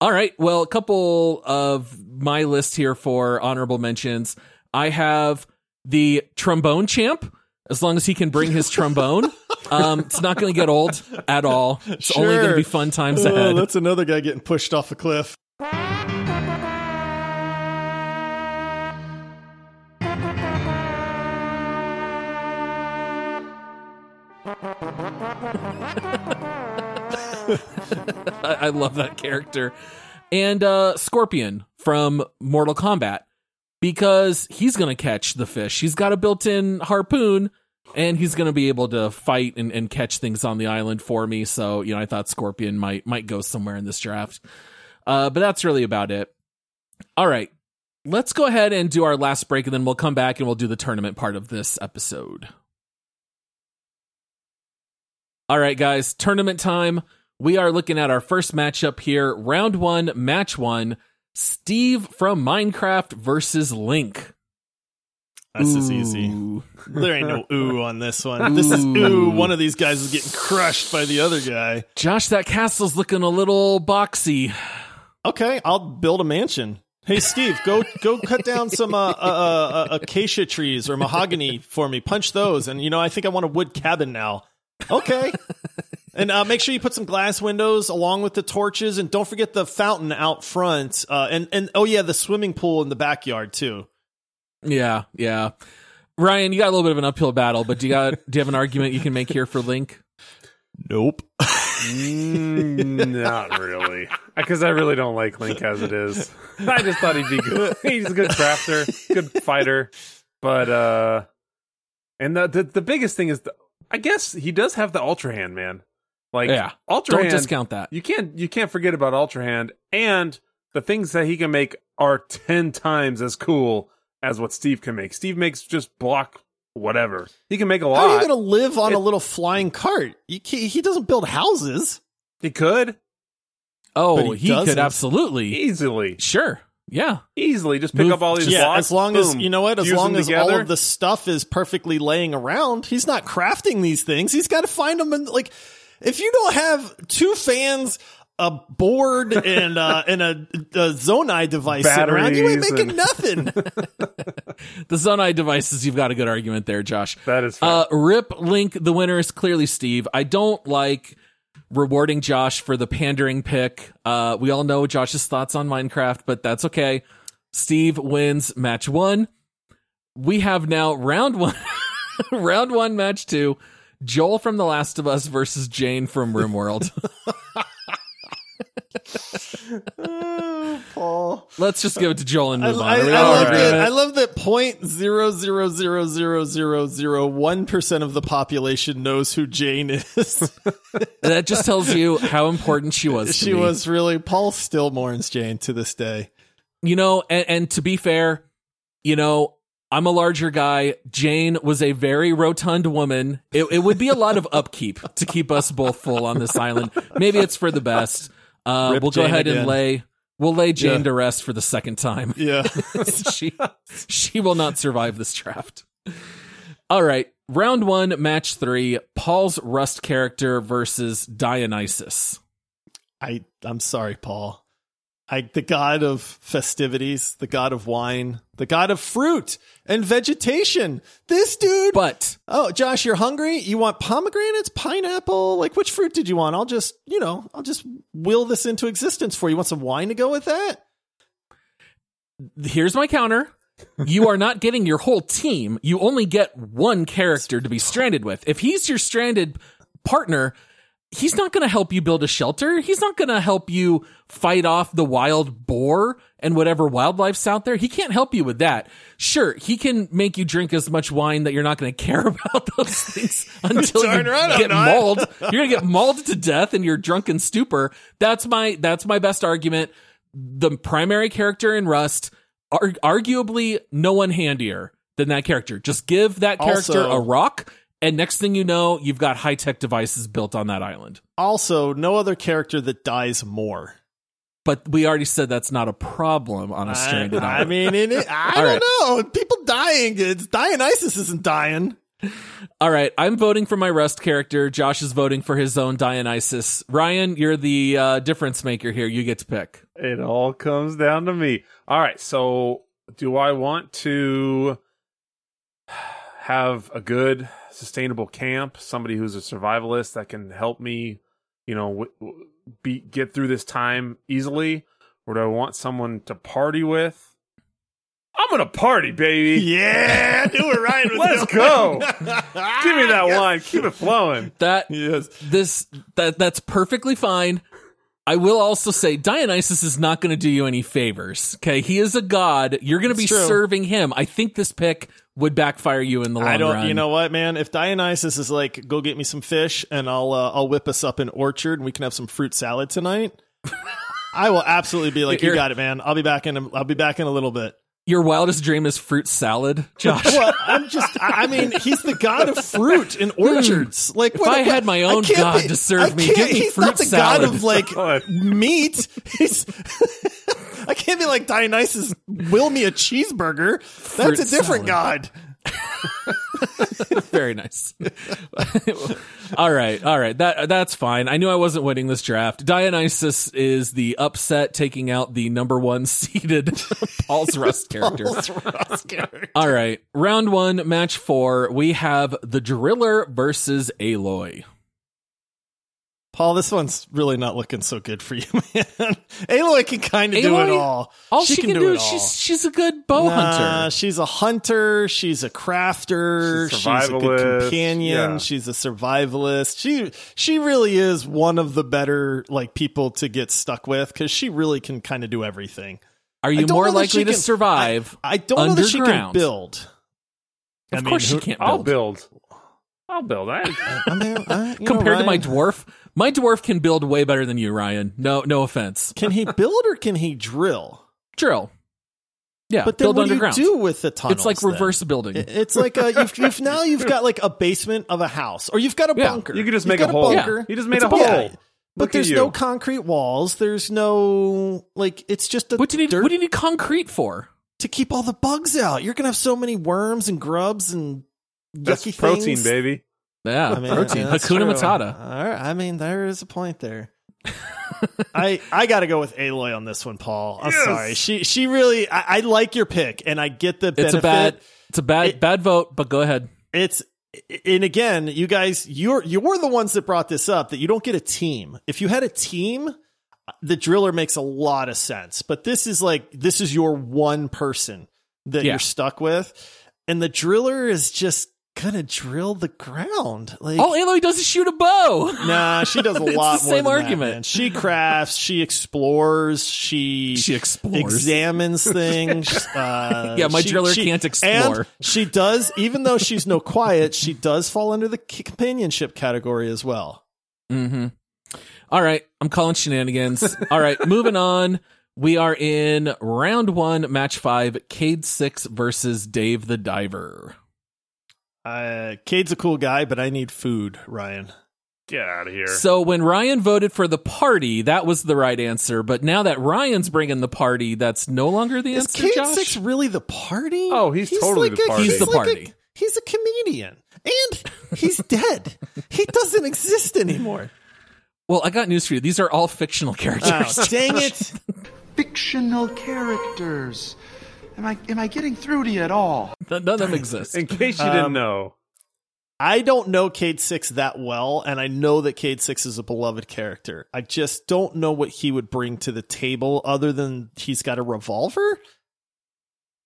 All right, well, a couple of my list here for honorable mentions. I have the trombone champ, as long as he can bring his trombone Um, it's not going to get old at all. It's sure. only going to be fun times oh, ahead. That's another guy getting pushed off a cliff. I love that character. And uh, Scorpion from Mortal Kombat, because he's going to catch the fish. He's got a built-in harpoon, and he's going to be able to fight and, and catch things on the island for me. So, you know, I thought Scorpion might might go somewhere in this draft. Uh, but that's really about it. All right, let's go ahead and do our last break, and then we'll come back and we'll do the tournament part of this episode. All right, guys, tournament time. We are looking at our first matchup here. Round one, match one. Steve from Minecraft versus Link. This ooh. is easy. There ain't no ooh on this one. Ooh. This is ooh. One of these guys is getting crushed by the other guy. Josh, that castle's looking a little boxy. Okay, I'll build a mansion. Hey, Steve, go go cut down some uh, uh, uh, acacia trees or mahogany for me. Punch those. And, you know, I think I want a wood cabin now. Okay. And uh, make sure you put some glass windows along with the torches. And don't forget the fountain out front. Uh, and, and, oh, yeah, the swimming pool in the backyard, too. Yeah, yeah. Ryan, you got a little bit of an uphill battle, but do you got do you have an argument you can make here for Link? Nope. mm, not really. Because I really don't like Link as it is. I just thought he'd be good. He's a good crafter, good fighter. But, uh... And the the, the biggest thing is... The, I guess he does have the Ultra Hand, man. Like, yeah. Ultra Don't Hand, discount that. You can't you can't forget about Ultra Hand, and the things that he can make are ten times as cool as what Steve can make. Steve makes just block whatever. He can make a lot. How are you going to live on it, a little flying cart? You can't, he doesn't build houses. He could. Oh, he, he could absolutely easily. Sure. Yeah, easily just pick Move, up all these yeah, blocks. As long boom, as you know what, as long as together. all of the stuff is perfectly laying around, he's not crafting these things. He's got to find them. And like, if you don't have two fans, a board, and uh, and a, a Zonai device sitting around, you ain't making and... nothing. The Zonai devices, you've got a good argument there, Josh. That is fair. Uh, Rip Link. The winner is clearly Steve. I don't like rewarding Josh for the pandering pick. Uh, we all know Josh's thoughts on Minecraft, but that's okay. Steve wins match one. We have now round one, round one, match two. Joel from The Last of Us versus Jane from RimWorld. oh, Paul. Let's just give it to Joel and move I, on. I, I, love right. that, I love that point zero zero zero zero zero zero one percent of the population knows who Jane is. That just tells you how important she was. She to me. was really. Paul still mourns Jane to this day. You know, and, and to be fair, you know, I'm a larger guy. Jane was a very rotund woman. It, it would be a lot of upkeep to keep us both full on this island. Maybe it's for the best. Uh, we'll Jane go ahead again. and lay we'll lay Jane yeah. to rest for the second time. Yeah. she she will not survive this draft. All right. Round one, match three, Paul's Rust character versus Dionysus. I I'm sorry, Paul. I the god of festivities, the god of wine, the god of fruit and vegetation. This dude. But oh, Josh, you're hungry? You want pomegranates, pineapple? Like, which fruit did you want? I'll just, you know, I'll just will this into existence for you. You want some wine to go with that? Here's my counter. You are not getting your whole team. You only get one character to be stranded with. If he's your stranded partner, he's not going to help you build a shelter. He's not going to help you fight off the wild boar and whatever wildlife's out there. He can't help you with that. Sure, he can make you drink as much wine that you're not going to care about those things until you right get mauled. You're going to get mauled to death in your drunken stupor. That's my that's my best argument. The primary character in Rust, ar- arguably no one handier than that character. Just give that character also, a rock. And next thing you know, you've got high-tech devices built on that island. Also, no other character that dies more. But we already said that's not a problem on a stranded I, island. I mean, in it, I don't right. know. People dying. It's Dionysus isn't dying. All right. I'm voting for my Rust character. Josh is voting for his own Dionysus. Ryan, you're the uh, difference maker here. You get to pick. It all comes down to me. All right. So do I want to... have a good, sustainable camp, somebody who's a survivalist that can help me, you know, w- be, get through this time easily? Or do I want someone to party with? I'm going to party, baby. Yeah, do it right. With Let's you. Go. Give me that yes. wine. Keep it flowing. That, yes. this, that, that's perfectly fine. I will also say Dionysus is not going to do you any favors. Okay. He is a god. You're going to be true. serving him. I think this pick would backfire you in the long I don't, run. You know what, man? If Dionysus is like, go get me some fish and I'll, uh, I'll whip us up an orchard and we can have some fruit salad tonight. I will absolutely be like, You're, you got it, man. I'll be back in. A, I'll be back in a little bit. Your wildest dream is fruit salad, Josh. Well, I'm just, I mean, he's the god of fruit and orchards. Like, if what, I what, had my own god be, to serve me, give me fruit salad. He's not the salad. god of, like, meat. He's, I can't be like Dionysus, will me a cheeseburger. Fruit That's a different salad. god. Very nice. All right. All right. That that's fine. I knew I wasn't winning this draft. Dionysus is the upset, taking out the number one seeded Paul's Rust character. Paul's Rust character. All right. Round one, match four. We have the Driller versus Aloy. Paul, this one's really not looking so good for you, man. Aloy can kind of do it all. All she, she can, can do, do is she's she's a good bow nah, hunter. She's a hunter. She's a crafter. She's, she's a good companion. Yeah. She's a survivalist. She she really is one of the better like people to get stuck with because she really can kind of do everything. Are you more likely to can, survive? I, I don't know that she can build. Of I mean, course she can't. Build. I'll build. I'll build. I, I mean, I, Compared know, to my dwarf, my dwarf can build way better than you, Ryan. No, no offense. Can he build or can he drill? Drill. Yeah, but then build what underground. do you do with the tunnels? It's like reverse then? building. It's like a, you've, you've now you've got like a basement of a house, or you've got a yeah. bunker. You can just make a, a hole. Yeah. You just made it's a hole. Yeah. But there's no concrete walls. There's no like. It's just a. What do you need? Dirt, what do you need concrete for? To keep all the bugs out. You're gonna have so many worms and grubs and. That's yucky protein, things. baby. Yeah, I mean, protein. Yeah, Hakuna true. Matata. Right, I mean, there is a point there. I I got to go with Aloy on this one, Paul. I'm yes! sorry. She she really. I, I like your pick, and I get the benefit. It's a bad. It's a bad it, bad vote, but go ahead. It's and again, you guys, you're you're the ones that brought this up. That you don't get a team. If you had a team, the Driller makes a lot of sense. But this is like this is your one person that yeah. you're stuck with, and the Driller is just. Gonna drill the ground. Like, all Aloy does is shoot a bow. Nah, she does a lot more. It's the same than argument. That, she crafts, she explores, she she explores, examines things. Uh, yeah, my she, driller she, can't explore. And she does, even though she's no Quiet, she does fall under the companionship category as well. Mm-hmm. All right, I'm calling shenanigans. All right, moving on. We are in round one, match five, Cayde six versus Dave the Diver. Uh, Cade's a cool guy, but I need food, Ryan. Get out of here. So when Ryan voted for the party, that was the right answer. But now that Ryan's bringing the party, that's no longer the Is answer, Cayde Josh? Is Cayde six really the party? Oh, he's, he's totally like the party. A, he's, he's the like party. A, he's a comedian. And he's dead. He doesn't exist anymore. Well, I got news for you. These are all fictional characters. Oh, dang it. Fictional characters. Am I am I getting through to you at all? None of them exist. In case you didn't um, know. I don't know Cayde six that well, and I know that Cayde six is a beloved character. I just don't know what he would bring to the table other than he's got a revolver.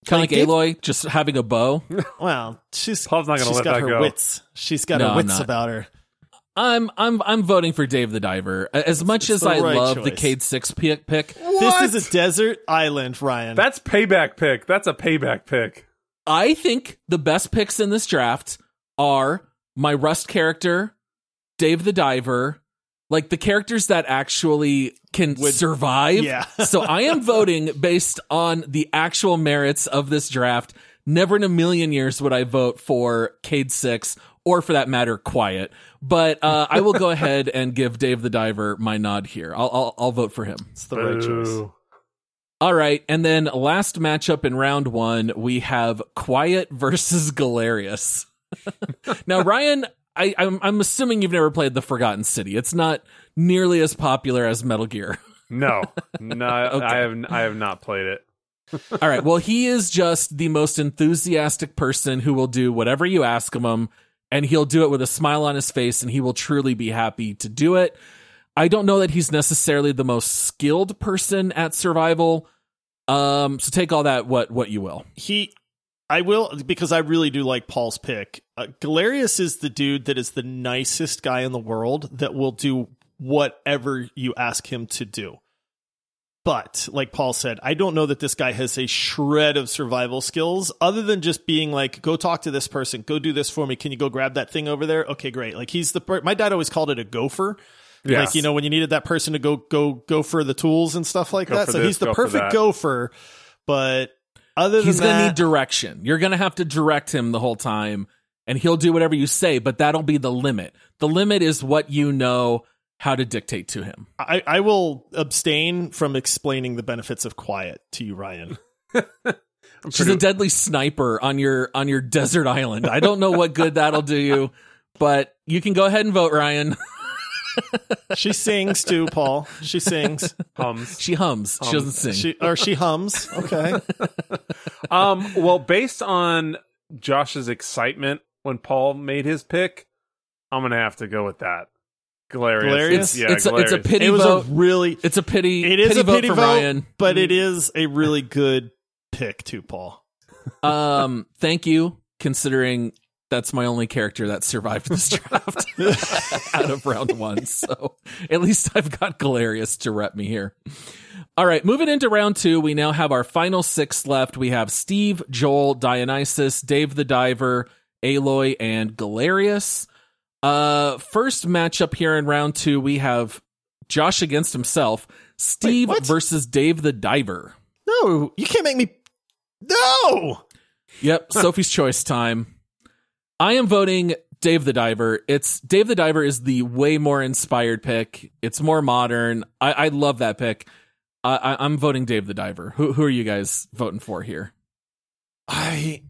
Kind of like, like Aloy, just having a bow. Well, she's, Paul's not gonna she's let got that her go. wits. She's got no, her wits about her. I'm I'm I'm voting for Dave the Diver. As much as I right love choice. the Cayde six pick, pick this is a desert island, Ryan. That's payback pick. That's a payback pick. I think the best picks in this draft are my Rust character, Dave the Diver, like the characters that actually can Would, survive. Yeah. So I am voting based on the actual merits of this draft. Never in a million years would I vote for Cayde six. Or for that matter, Quiet. But uh, I will go ahead and give Dave the Diver my nod here. I'll I'll, I'll vote for him. It's the right choice. All right, and then last matchup in round one, we have Quiet versus Galerius. Now, Ryan, I, I'm I'm assuming you've never played The Forgotten City. It's not nearly as popular as Metal Gear. No, no, okay. I have I have not played it. All right. Well, he is just the most enthusiastic person who will do whatever you ask of him, and he'll do it with a smile on his face, and he will truly be happy to do it. I don't know that he's necessarily the most skilled person at survival. Um, so take all that what what you will. He, I will, because I really do like Paul's pick. Uh, Galerius is the dude that is the nicest guy in the world that will do whatever you ask him to do. But like Paul said, I don't know that this guy has a shred of survival skills other than just being like, go talk to this person. Go do this for me. Can you go grab that thing over there? Okay, great. Like he's the per- my dad always called it a gopher. Yes. Like, you know, when you needed that person to go, go, go for the tools and stuff like go that. So this, he's the go perfect for gopher. But other than he's that, he's going to need direction. You're going to have to direct him the whole time, and he'll do whatever you say, but that'll be the limit. The limit is what you know how to dictate to him. I, I will abstain from explaining the benefits of quiet to you, Ryan. She's pretty- a deadly sniper on your on your desert island. I don't know what good that'll do you, but you can go ahead and vote, Ryan. She sings too, Paul. She sings. Hums. She hums. hums. She doesn't sing. She, or she hums. Okay. um. Well, based on Josh's excitement when Paul made his pick, I'm going to have to go with that. Galerius. It's, yeah, it's, a, it's a pity it was vote. A really, it's a pity. It is pity a vote pity for vote, Ryan. But it is a really good pick too, Paul. Um, thank you, considering that's my only character that survived this draft out of round one. So at least I've got Galerius to rep me here. All right, moving into round two, we now have our final six left. We have Steve, Joel, Dionysus, Dave the Diver, Aloy, and Galerius. Uh, first matchup here in round two, we have Josh against himself, Steve Wait, versus Dave the Diver. No, you can't make me. No. Yep. Sophie's choice time. I am voting Dave the Diver. It's Dave the Diver is the way more inspired pick. It's more modern. I, I love that pick. Uh, I, I'm voting Dave the Diver. Who, who are you guys voting for here? I,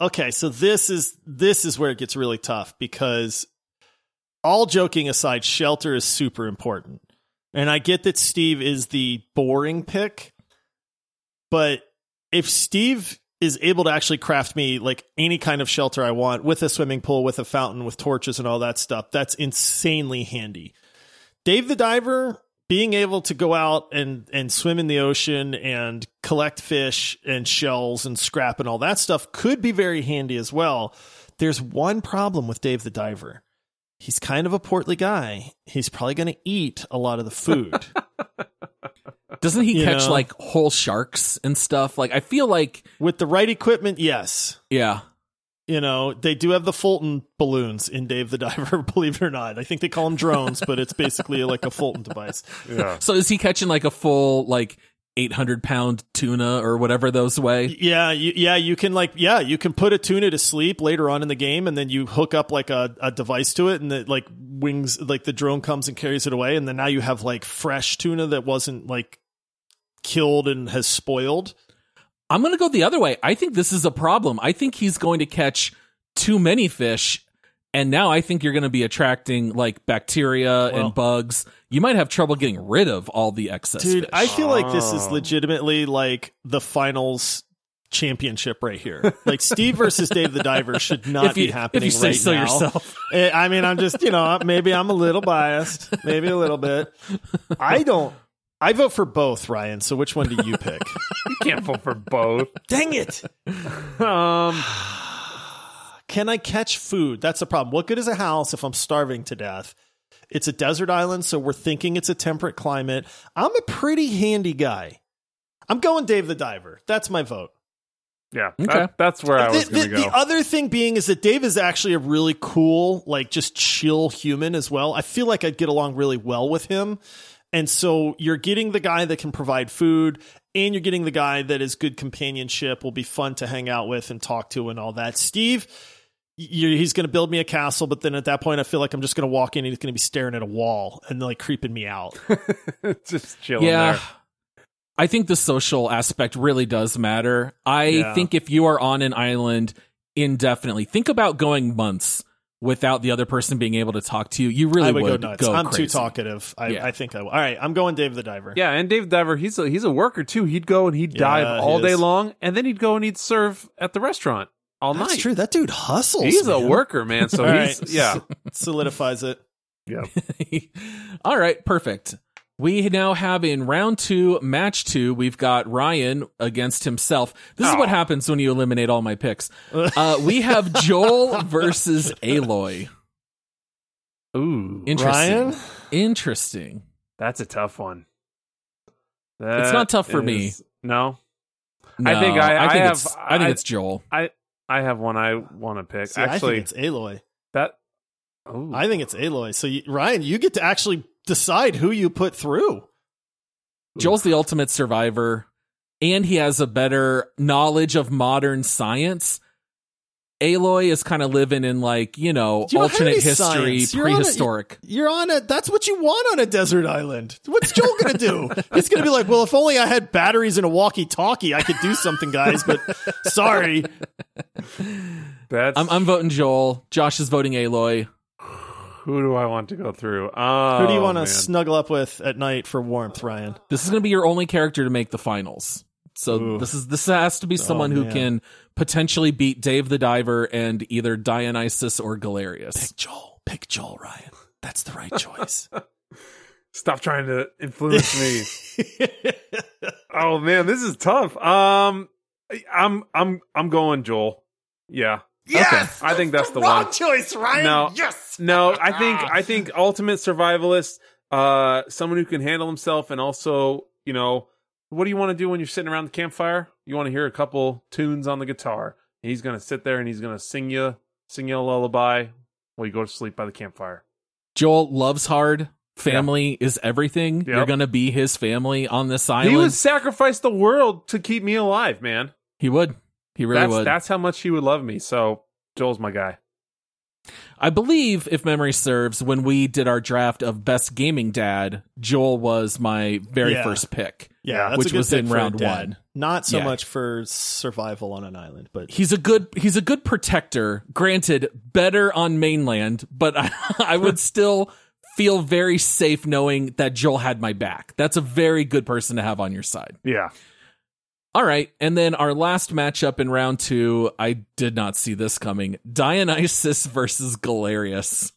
okay. So this is, this is where it gets really tough because, all joking aside, shelter is super important. And I get that Steve is the boring pick, but if Steve is able to actually craft me like any kind of shelter I want with a swimming pool, with a fountain, with torches and all that stuff, that's insanely handy. Dave the Diver, being able to go out and, and swim in the ocean and collect fish and shells and scrap and all that stuff could be very handy as well. There's one problem with Dave the Diver. He's kind of a portly guy. He's probably going to eat a lot of the food. Doesn't he you catch know? like whole sharks and stuff? Like I feel like with the right equipment, yes. Yeah. You know, they do have the Fulton balloons in Dave the Diver, believe it or not. I think they call them drones, but it's basically like a Fulton device. Yeah. So is he catching like a full like eight hundred pound tuna or whatever those weigh? Yeah, you, yeah, you can like, yeah, you can put a tuna to sleep later on in the game, and then you hook up like a, a device to it, and it like wings, like the drone comes and carries it away, and then now you have like fresh tuna that wasn't like killed and has spoiled. I'm going to go the other way. I think this is a problem. I think he's going to catch too many fish, and now I think you're going to be attracting like bacteria well, and bugs. You might have trouble getting rid of all the excess dude, fish. I feel oh. like this is legitimately like the finals championship right here. Like Steve versus Dave the Diver should not you, be happening right now. If you say so now. yourself. I mean, I'm just, you know, maybe I'm a little biased. Maybe a little bit. I don't. I vote for both, Ryan. So which one do you pick? You can't vote for both. Dang it. Um... Can I catch food? That's the problem. What good is a house if I'm starving to death? It's a desert island, so we're thinking it's a temperate climate. I'm a pretty handy guy. I'm going Dave the Diver. That's my vote. Yeah, okay. that, that's where I was going to go. The other thing being is that Dave is actually a really cool, like just chill human as well. I feel like I'd get along really well with him. And so you're getting the guy that can provide food, and you're getting the guy that is good companionship, will be fun to hang out with and talk to and all that. Steve, he's going to build me a castle, but then at that point, I feel like I'm just going to walk in and he's going to be staring at a wall and like creeping me out. Just chilling yeah. there. I think the social aspect really does matter. I yeah. think if you are on an island indefinitely, think about going months without the other person being able to talk to you, you really I would, would go nuts. Go I'm crazy. Too talkative. I, yeah. I think I will. All right, I'm going Dave the Diver. Yeah, and Dave the Diver, he's a, he's a worker too. He'd go and he'd yeah, dive all day is. long, and then he'd go and he'd serve at the restaurant all That's night. That's true. That dude hustles. He's man. a worker, man. So he's, right. yeah. Solidifies it. Yeah. All right, perfect. We now have in round two, match two, we've got Ryan against himself. This oh. is what happens when you eliminate all my picks. Uh, we have Joel versus Aloy. Ooh. Interesting. Ryan? Interesting. That's a tough one. That it's not tough for is, me. No? no? I think I, I, I think have... It's, I think I, it's Joel. I, I have one I want to pick. See, actually, I think it's Aloy. That, ooh. I think it's Aloy. So, you, Ryan, you get to actually... decide who you put through. Joel's the ultimate survivor, and he has a better knowledge of modern science. Aloy is kind of living in, like, you know, you alternate history, you're prehistoric. On a, you're on a, that's what you want on a desert island. What's Joel going to do? He's going to be like, well, if only I had batteries and a walkie-talkie, I could do something, guys, but sorry. That's... I'm, I'm voting Joel. Josh is voting Aloy. Who do I want to go through? Oh, Who do you want to snuggle up with at night for warmth, Ryan? This is going to be your only character to make the finals. So Ooh. this is this has to be someone oh, who can potentially beat Dave the Diver and either Dionysus or Galerius. Pick Joel. Pick Joel, Ryan. That's the right choice. Stop trying to influence me. Oh, man, this is tough. Um, I'm I'm I'm going Joel. Yeah. Yes, okay. I think that's the, the wrong one. choice, Ryan. No, yes, no. I think I think ultimate survivalist, uh, someone who can handle himself, and also, you know, what do you want to do when you're sitting around the campfire? You want to hear a couple tunes on the guitar. He's gonna sit there and he's gonna sing you, sing you a lullaby while you go to sleep by the campfire. Joel loves hard. Family yep. is everything. Yep. You're gonna be his family on this island. He would sacrifice the world to keep me alive, man. He would. He really that's, would. That's how much he would love me. So Joel's my guy. I believe, if memory serves, when we did our draft of Best Gaming Dad, Joel was my very yeah. first pick. Yeah, that's which a good was pick in round one. Not so yeah. much for survival on an island, but he's a good he's a good protector. Granted, better on mainland, but I, I would still feel very safe knowing that Joel had my back. That's a very good person to have on your side. Yeah. All right, and then our last matchup in round two, I did not see this coming. Dionysus versus Galerius.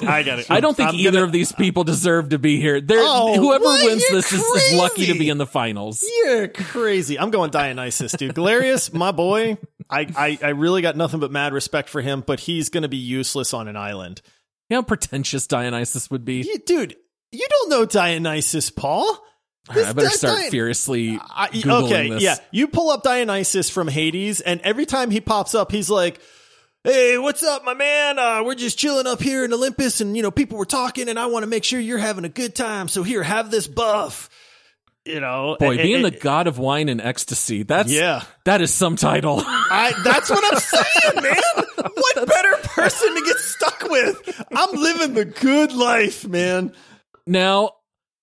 I got it. I don't think I'm either gonna... of these people deserve to be here. Oh, whoever what? wins You're this is, is lucky to be in the finals. You're crazy. I'm going Dionysus, dude. Galerius, my boy, I, I, I really got nothing but mad respect for him, but he's going to be useless on an island. You know how pretentious Dionysus would be? Yeah, dude, you don't know Dionysus, Paul. This, I better start Dion- furiously I, Googling okay, this. Yeah. You pull up Dionysus from Hades, and every time he pops up, he's like, hey, what's up, my man? Uh, we're just chilling up here in Olympus, and, you know, people were talking, and I want to make sure you're having a good time, so here, have this buff. You know, boy, and, being and, the and, god of wine and ecstasy. That's yeah. That is some title. I, that's what I'm saying, man. What better person to get stuck with? I'm living the good life, man. Now...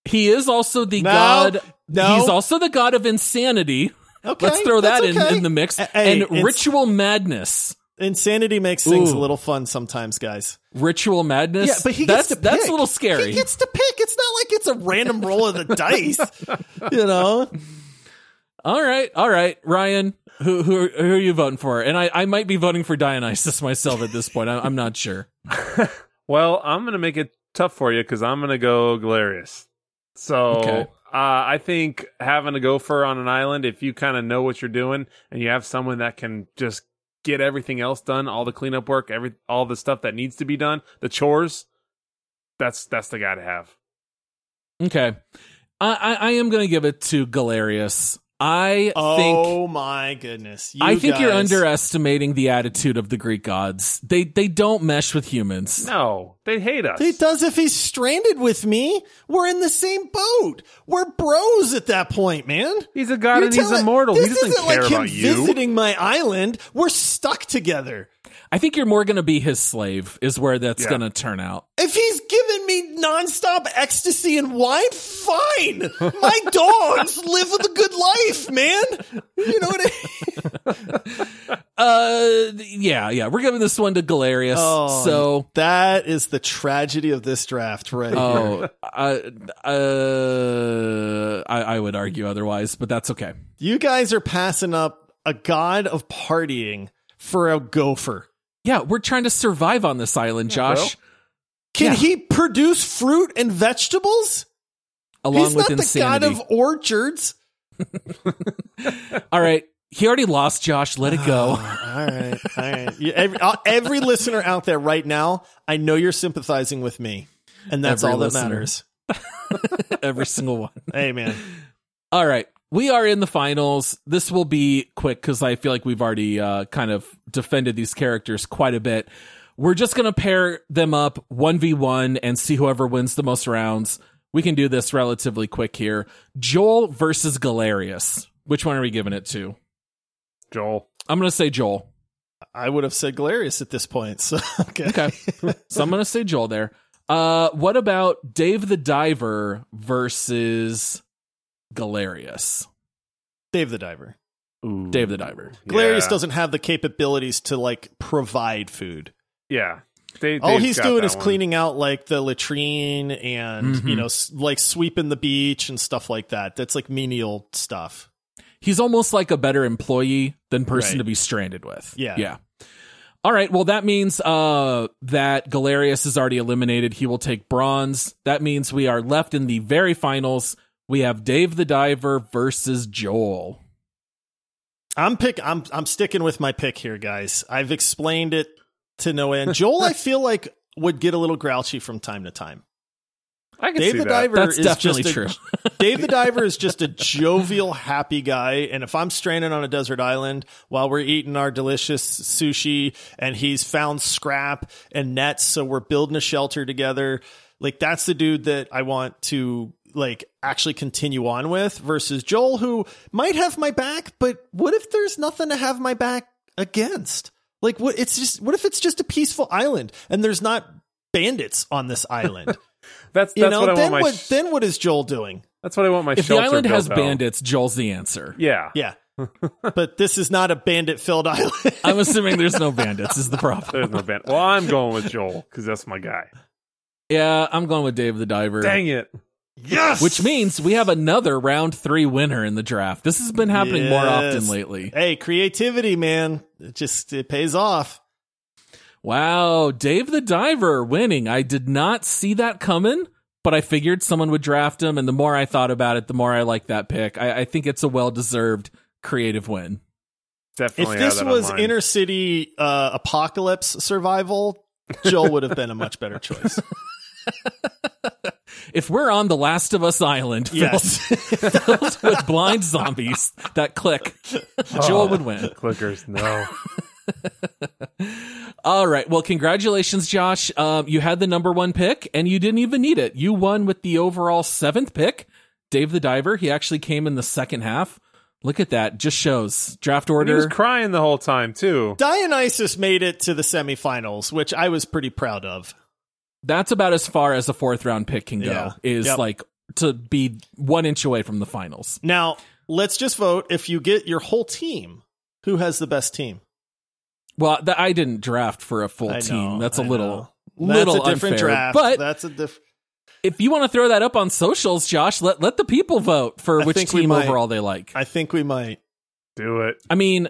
He is also the no, god. No. He's also the god of insanity. Okay, let's throw that in, okay. in the mix. A- a- and ritual madness. Insanity makes things Ooh. a little fun sometimes, guys. Ritual madness. Yeah, but he that's, gets to that's pick. a little scary. He gets to pick. It's not like it's a random roll of the dice. You know. All right, all right, Ryan. Who who who are you voting for? And I, I might be voting for Dionysus myself at this point. I, I'm not sure. Well, I'm going to make it tough for you because I'm going to go Galerius. So okay. uh, I think having a gopher on an island, if you kind of know what you're doing and you have someone that can just get everything else done, all the cleanup work, every all the stuff that needs to be done, the chores, that's that's the guy to have. Okay. I, I, I am going to give it to Galerius. I oh think Oh my goodness. You I think guys. you're underestimating the attitude of the Greek gods. They they don't mesh with humans. No, they hate us. He does if he's stranded with me. We're in the same boat. We're bros at that point, man. He's a god you're and he's immortal. He doesn't care like about you. This isn't like him visiting my island. We're stuck together. I think you're more going to be his slave is where that's yeah. going to turn out. If he's giving me nonstop ecstasy and wine, fine. My dogs live the good life, man. You know what I mean? uh, yeah, yeah. We're giving this one to Galerius. Oh, so that is the tragedy of this draft, right? Oh, uh, uh, I, I would argue otherwise, but that's okay. You guys are passing up a god of partying for a gopher. Yeah, we're trying to survive on this island, Josh. Yeah, Can yeah. he produce fruit and vegetables? Along He's with not insanity. The god of orchards. All right. He already lost, Josh. Let it go. Oh, all right. All right. Every, every listener out there right now, I know you're sympathizing with me. And that's every all that listener. Matters. Every single one. Hey, man. All right. We are in the finals. This will be quick because I feel like we've already uh, kind of defended these characters quite a bit. We're just going to pair them up one v one and see whoever wins the most rounds. We can do this relatively quick here. Joel versus Galerius. Which one are we giving it to? Joel. I'm going to say Joel. I would have said Galerius at this point. So okay. okay. So I'm going to say Joel there. Uh, what about Dave the Diver versus Galerius? Dave the Diver. Ooh. Dave the Diver. Galerius yeah. doesn't have the capabilities to like provide food. Yeah. They, All he's doing is one. cleaning out like the latrine and, mm-hmm. you know, like sweeping the beach and stuff like that. That's like menial stuff. He's almost like a better employee than person right. to be stranded with. Yeah. Yeah. All right. Well, that means uh, that Galerius is already eliminated. He will take bronze. That means we are left in the very finals. We have Dave the Diver versus Joel. I'm pick. I'm I'm sticking with my pick here, guys. I've explained it to no end. Joel, I feel like would get a little grouchy from time to time. I can Dave see the that. Diver That's is definitely just true. A, Dave the Diver is just a jovial, happy guy. And if I'm stranded on a desert island while we're eating our delicious sushi, and he's found scrap and nets, so we're building a shelter together. Like that's the dude that I want to. Like actually continue on with versus Joel, who might have my back, but what if there's nothing to have my back against? Like what it's just, what if it's just a peaceful island and there's not bandits on this island? that's, that's you know, what I then want my what, sh- then what is Joel doing? That's what I want my if shelter the island has out. Bandits, Joel's the answer. Yeah. Yeah. But this is not a bandit filled island. I'm assuming there's no bandits is the problem. There's no bandit. Well, I'm going with Joel because that's my guy. Yeah. I'm going with Dave the Diver. Dang it. Yes! Which means we have another round three winner in the draft. This has been happening yes. more often lately. Hey, creativity, man. It just it pays off. Wow. Dave the Diver winning. I did not see that coming, but I figured someone would draft him. And the more I thought about it, the more I liked that pick. I, I think it's a well-deserved creative win. Definitely. If this was online. Inner city uh, apocalypse survival, Joel would have been a much better choice. If we're on The Last of Us Island filled, yes. filled with blind zombies that click, oh, Joel would win. Clickers, no. All right. Well, congratulations, Josh. Um, you had the number one pick, and you didn't even need it. You won with the overall seventh pick, Dave the Diver. He actually came in the second half. Look at that. Just shows. Draft order. And he was crying the whole time, too. Dionysus made it to the semifinals, which I was pretty proud of. That's about as far as a fourth round pick can go, yeah. is yep. like to be one inch away from the finals. Now, let's just vote if you get your whole team. Who has the best team? Well, th- I didn't draft for a full know, team. That's a I little, That's little a different unfair, draft. But That's a diff- if you want to throw that up on socials, Josh, let, let the people vote for I which team overall they like. I think we might do it. I mean,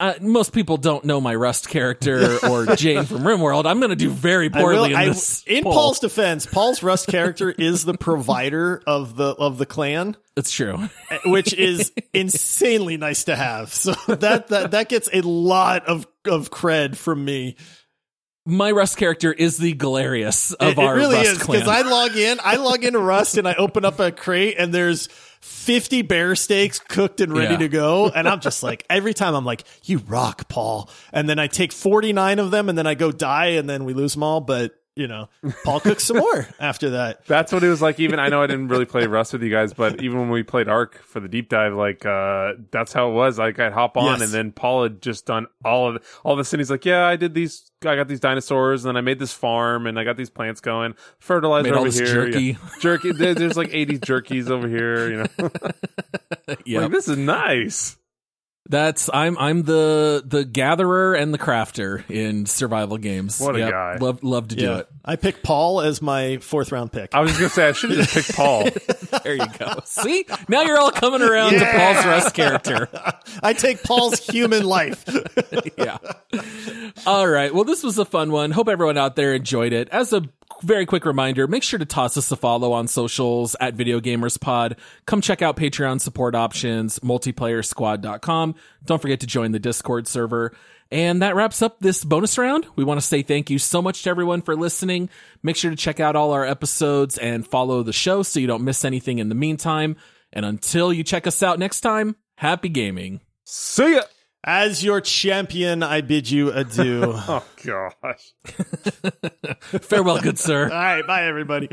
Uh, most people don't know my Rust character or Jane from RimWorld. I'm going to do very poorly will, in this. I, in poll. Paul's defense, Paul's Rust character is the provider of the of the clan. It's true, which is insanely nice to have. So that that that gets a lot of of cred from me. My Rust character is the Galerius of it, our Rust clan. It really is, because I log in, I log into Rust and I open up a crate and there's fifty bear steaks cooked and ready yeah. to go. And I'm just like, every time I'm like, you rock, Paul. And then I take forty-nine of them and then I go die and then we lose them all. But you know, Paul cooked some more after that. That's what it was like. Even I know I didn't really play Rust with you guys, but even when we played Ark for the deep dive, like uh, that's how it was. Like I'd hop on, yes. and then Paul had just done all of all the cities. Like, yeah, I did these. I got these dinosaurs, and then I made this farm, and I got these plants going. Fertilizer made over all this here, jerky, yeah. jerky. There, there's like eighty jerkies over here. You know, yep. Like this is nice. That's I'm I'm the the gatherer and the crafter in survival games. What a yep. guy. Love love to do yeah. it. I picked Paul as my fourth round pick. I was gonna say I should have just picked Paul. There you go. See? Now you're all coming around yeah. to Paul's Rust character. I take Paul's human life. Yeah. All right. Well, this was a fun one. Hope everyone out there enjoyed it. As a very quick reminder, make sure to toss us a follow on socials at Video Gamers Pod. Come check out Patreon support options, multiplayer squad dot com. Don't forget to join the Discord server. And that wraps up this bonus round. We want to say thank you so much to everyone for listening. Make sure to check out all our episodes and follow the show so you don't miss anything in the meantime. And until you check us out next time, happy gaming. See ya! As your champion, I bid you adieu. Oh, gosh. Farewell, good sir. All right. Bye, everybody.